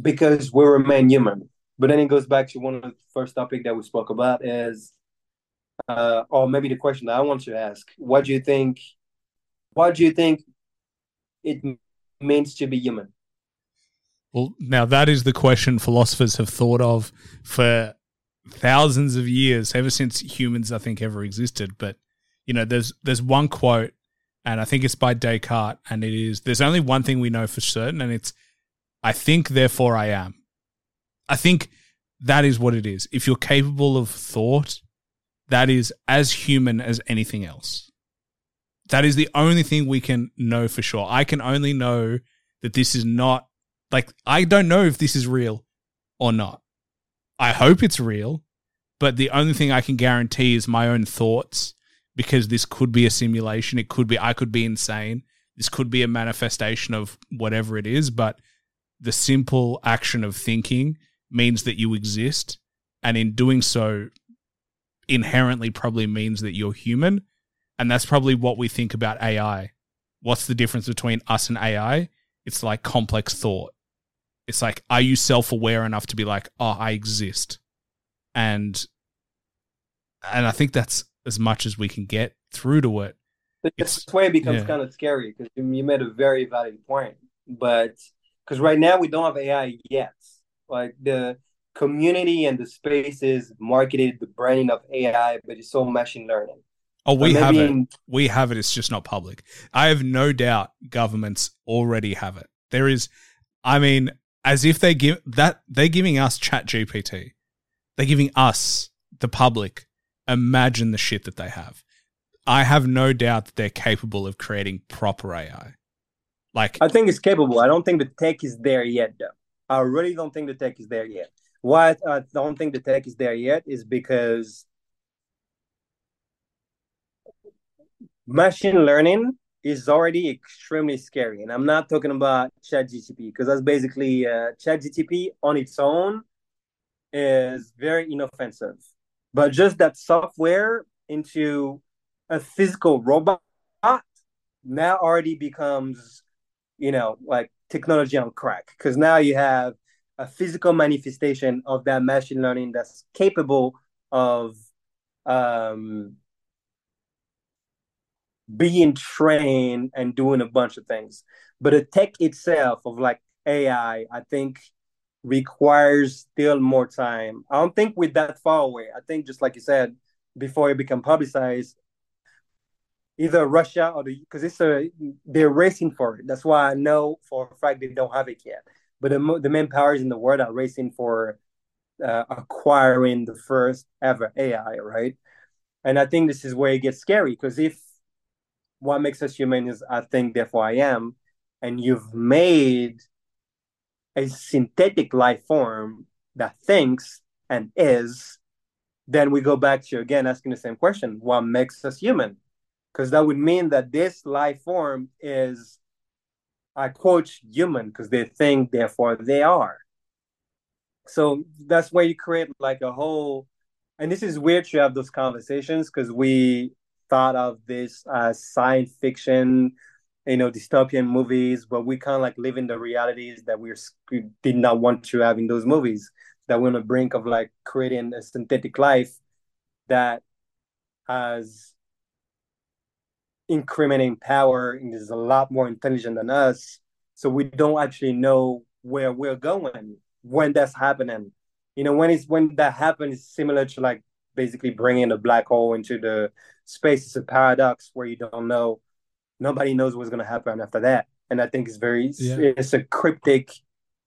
because we remain human. But then it goes back to one of the first topics that we spoke about is Uh, or maybe the question that I want to ask, what do you think, what do you think it means to be human? Well, now that is the question philosophers have thought of for thousands of years, ever since humans, I think, ever existed. But, you know, there's there's one quote, and I think it's by Descartes, and it is, there's only one thing we know for certain, and it's, I think, therefore I am. I think that is what it is. If you're capable of thought, that is as human as anything else. That is the only thing we can know for sure. I can only know that this is not, like, I don't know if this is real or not. I hope it's real, but the only thing I can guarantee is my own thoughts, because this could be a simulation. It could be, I could be insane. This could be a manifestation of whatever it is, but the simple action of thinking means that you exist, and in doing so, inherently probably means that you're human. And that's probably what we think about A I. What's the difference between us and A I? It's like complex thought. It's like, are you self-aware enough to be like, oh, I exist? And and I think that's as much as we can get through to it. This way it becomes yeah. kind of scary, because you made a very valid point. But because right now we don't have A I yet. Like, the community and the space is marketed, the branding of A I, but it's all machine learning. Oh, we have it. We have it. It's just not public. I have no doubt governments already have it. There is, I mean, as if they give that, they're giving us ChatGPT. They're giving us, the public, imagine the shit that they have. I have no doubt that they're capable of creating proper A I. Like, I think it's capable. I don't think the tech is there yet, though. I really don't think the tech is there yet. Why I don't think the tech is there yet is because machine learning is already extremely scary. And I'm not talking about ChatGPT, because that's basically uh, ChatGPT on its own is very inoffensive. But just that software into a physical robot now already becomes, you know, like technology on crack. Because now you have a physical manifestation of that machine learning that's capable of um, being trained and doing a bunch of things. But the tech itself of like A I, I think requires still more time. I don't think we're that far away. I think just like you said, before it become publicized, either Russia or the, because it's a, they're racing for it. That's why I know for a fact they don't have it yet. But the, the main powers in the world are racing for uh, acquiring the first ever A I, right? And I think this is where it gets scary, because if what makes us human is I think, therefore I am, and you've made a synthetic life form that thinks and is, then we go back to, again, asking the same question, what makes us human? Because that would mean that this life form is, I quote, human, because they think, therefore they are. So that's where you create like a whole, and this is weird to have those conversations, because we thought of this as science fiction, you know, dystopian movies, but we kind of like live in the realities that we're, we did not want to have in those movies, that we're on the brink of like creating a synthetic life that has incriminating power and is a lot more intelligent than us. So we don't actually know where we're going when that's happening. You know, when it's when that happens, it's similar to like basically bringing a black hole into the space. It's a paradox where you don't know, nobody knows what's going to happen after that. And I think it's very, yeah. it's a cryptic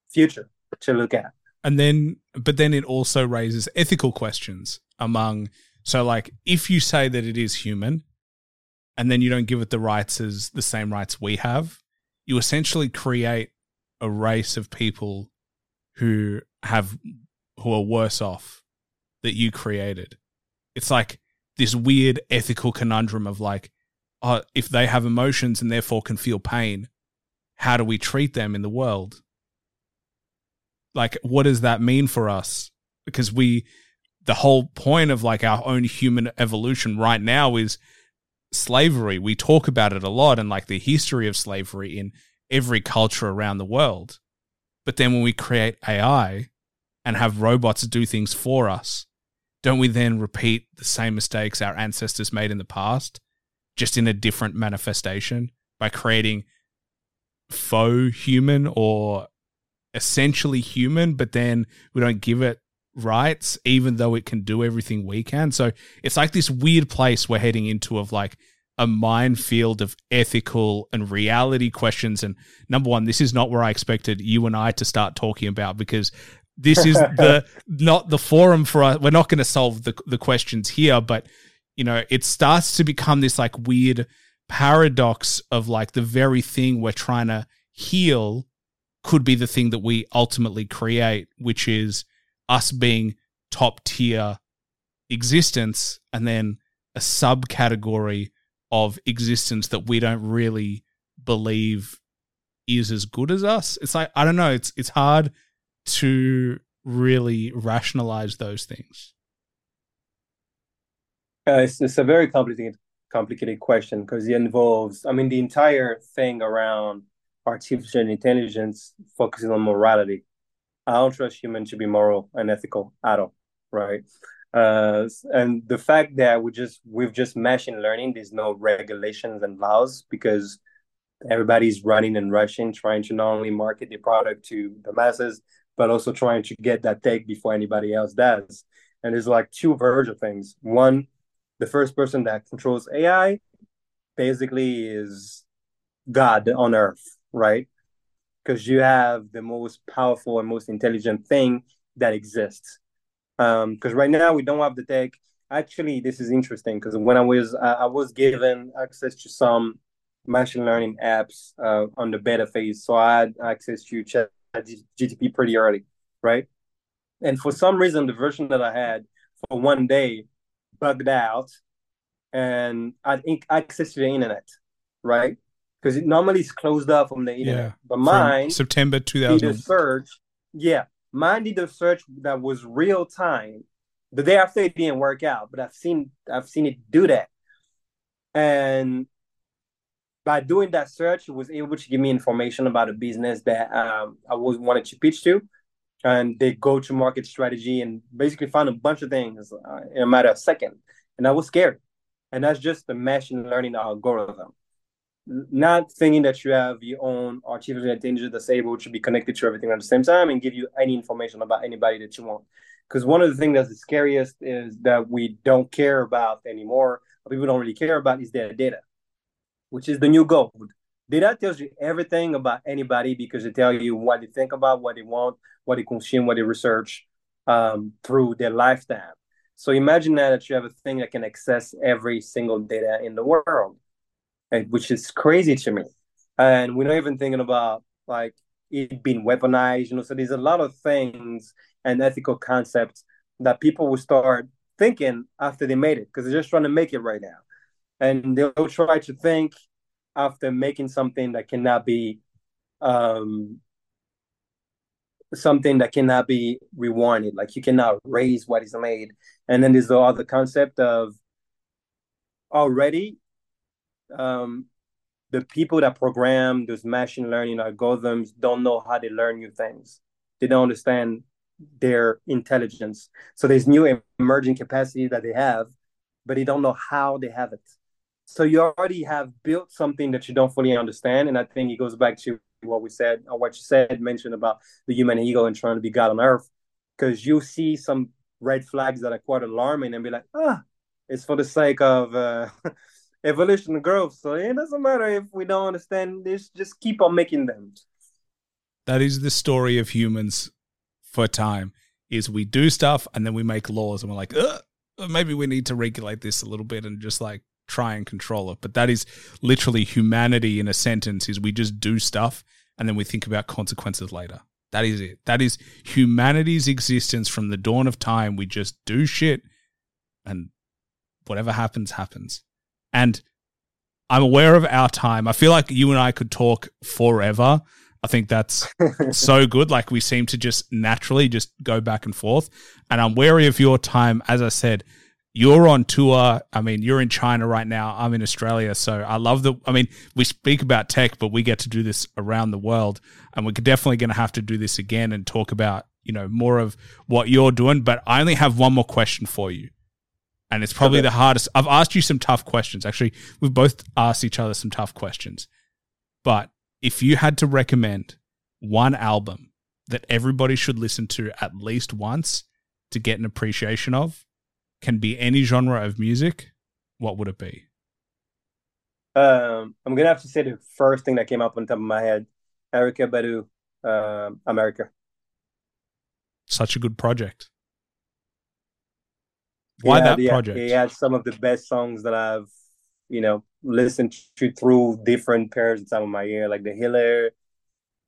future to look at. And then, but then it also raises ethical questions among, so like if you say that it is human, and then you don't give it the rights as the same rights we have, you essentially create a race of people who have who are worse off that you created. It's like this weird ethical conundrum of like, uh, if they have emotions and therefore can feel pain, how do we treat them in the world? Like, what does that mean for us? Because we, the whole point of like our own human evolution right now is slavery. We talk about it a lot, and like the history of slavery in every culture around the world. But then when we create A I and have robots do things for us, don't we then repeat the same mistakes our ancestors made in the past, just in a different manifestation, by creating faux human or essentially human, but then we don't give it rights, even though it can do everything we can? So it's like this weird place we're heading into of like a minefield of ethical and reality questions. And number one, this is not where I expected you and I to start talking about, because this is the not the forum for us. We're not going to solve the the questions here, but you know, it starts to become this like weird paradox of like the very thing we're trying to heal could be the thing that we ultimately create, which is us being top tier existence and then a subcategory of existence that we don't really believe is as good as us. It's like, I don't know, it's it's hard to really rationalize those things. Uh, it's, it's a very complicated complicated question because it involves, I mean, the entire thing around artificial intelligence focuses on morality. I don't trust humans to be moral and ethical at all, right? Uh, and the fact that we just we've just machine learning, there's no regulations and laws because everybody's running and rushing, trying to not only market their product to the masses, but also trying to get that take before anybody else does. And there's like two versions of things. One, the first person that controls A I basically is God on earth, right? Because you have the most powerful and most intelligent thing that exists. Um, because right now we don't have the tech. Actually, this is interesting because when I was I, I was given access to some machine learning apps uh, on the beta phase, so I had access to ChatGPT pretty early, right? And for some reason, the version that I had for one day bugged out, and I think access to the internet, right? Because it normally is closed off from the internet. Yeah, but mine, September two thousand, did a search. Yeah, mine did a search that was real time. The day after it didn't work out, but I've seen I've seen it do that. And by doing that search, it was able to give me information about a business that um, I was wanted to pitch to, and they go to market strategy, and basically found a bunch of things uh, in a matter of seconds. And I was scared. And that's just the machine learning algorithm. Not thinking that you have your own artificial intelligence that's able to be connected to everything at the same time and give you any information about anybody that you want. Because one of the things that's the scariest is that we don't care about anymore, or people don't really care about, is their data, which is the new gold. Data tells you everything about anybody because they tell you what they think about, what they want, what they consume, what they research um, through their lifetime. So imagine that, that you have a thing that can access every single data in the world. And, which is crazy to me. And we're not even thinking about like it being weaponized, you know, so there's a lot of things and ethical concepts that people will start thinking after they made it, because they're just trying to make it right now. And they'll try to think after making something that cannot be um, something that cannot be rewinded. Like you cannot raise what is made. And then there's the other concept of already Um, the people that program those machine learning algorithms don't know how they learn new things. They don't understand their intelligence. So there's new emerging capacity that they have, but they don't know how they have it. So you already have built something that you don't fully understand. And I think it goes back to what we said, or what you said, mentioned about the human ego and trying to be God on earth, because you see some red flags that are quite alarming and be like, ah, it's for the sake of... Uh, evolution and growth. So it doesn't matter if we don't understand this, just keep on making them. That is the story of humans for time, is we do stuff and then we make laws and we're like, ugh, maybe we need to regulate this a little bit and just like try and control it. But that is literally humanity in a sentence, is we just do stuff and then we think about consequences later. That is it. That is humanity's existence from the dawn of time. We just do shit and whatever happens, happens. And I'm aware of our time. I feel like you and I could talk forever. I think that's so good. Like we seem to just naturally just go back and forth. And I'm wary of your time. As I said, you're on tour. I mean, you're in China right now. I'm in Australia. So I love the, I mean, we speak about tech, but we get to do this around the world. And we're definitely going to have to do this again and talk about, you know, more of what you're doing. But I only have one more question for you. And it's probably the hardest. I've asked you some tough questions. Actually, we've both asked each other some tough questions. But if you had to recommend one album that everybody should listen to at least once to get an appreciation of, can be any genre of music, what would it be? Um, I'm going to have to say the first thing that came up on top of my head, Erykah Badu, uh, America. such a good project? Why yeah, that the, project? He had some of the best songs that I've, you know, listened to through different periods of time of my year, like the Hiller.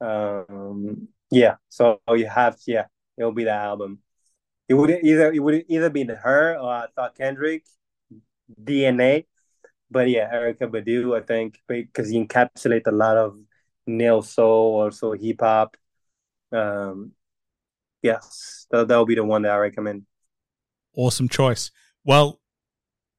Um, yeah, so you have, yeah, it'll be the album. It would either it would either be her or I thought Kendrick, D N A, but yeah, Erykah Badu, I think, because he encapsulates a lot of neo soul, also hip hop. Um, yes, that that'll be the one that I recommend. Awesome choice. Well,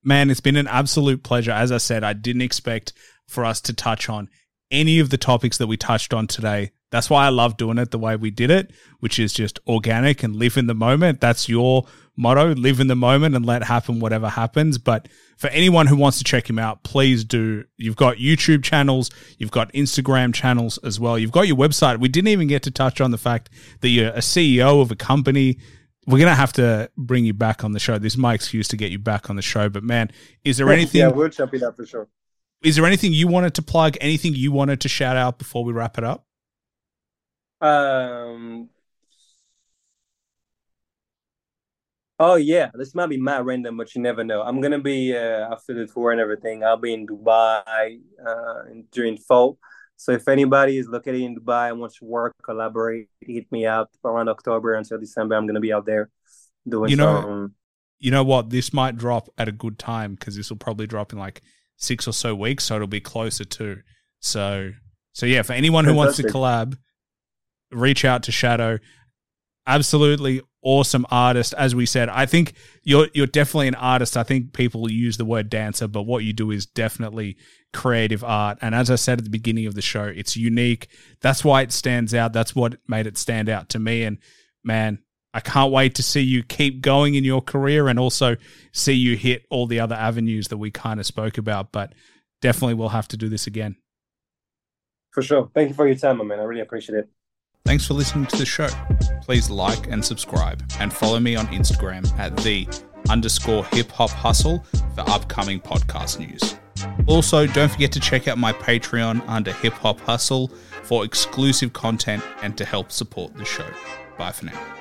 man, it's been an absolute pleasure. As I said, I didn't expect for us to touch on any of the topics that we touched on today. That's why I love doing it the way we did it, which is just organic and live in the moment. That's your motto, live in the moment and let happen whatever happens. But for anyone who wants to check him out, please do. You've got YouTube channels, you've got Instagram channels as well. You've got your website. We didn't even get to touch on the fact that you're a C E O of a company. We're going to have to bring you back on the show. This is my excuse to get you back on the show. But man, is there anything? Yeah, we'll jump it up for sure. Is there anything you wanted to plug? Anything you wanted to shout out before we wrap it up? Um. Oh yeah, this might be my random, but you never know. I'm gonna be uh, after the tour and everything. I'll be in Dubai uh, during fall. So if anybody is located in Dubai and wants to work, collaborate, hit me up around October until December. I'm gonna be out there doing. You know, some... you know what? This might drop at a good time because this will probably drop in like six or so weeks, so it'll be closer to. So, so yeah, for anyone who Fantastic. wants to collab, reach out to Shadow. Absolutely awesome artist. As we said, I think you're you're definitely an artist. I think people use the word dancer, but what you do is definitely creative art. And as I said at the beginning of the show, it's unique. That's why it stands out. That's what made it stand out to me. And man, I can't wait to see you keep going in your career and also see you hit all the other avenues that we kind of spoke about. But definitely we'll have to do this again. For sure. Thank you for your time, my man. I really appreciate it. Thanks for listening to the show. Please like and subscribe and follow me on Instagram at the underscore hip hop hustle for upcoming podcast news. Also, don't forget to check out my Patreon under Hip Hop Hustle for exclusive content and to help support the show. Bye for now.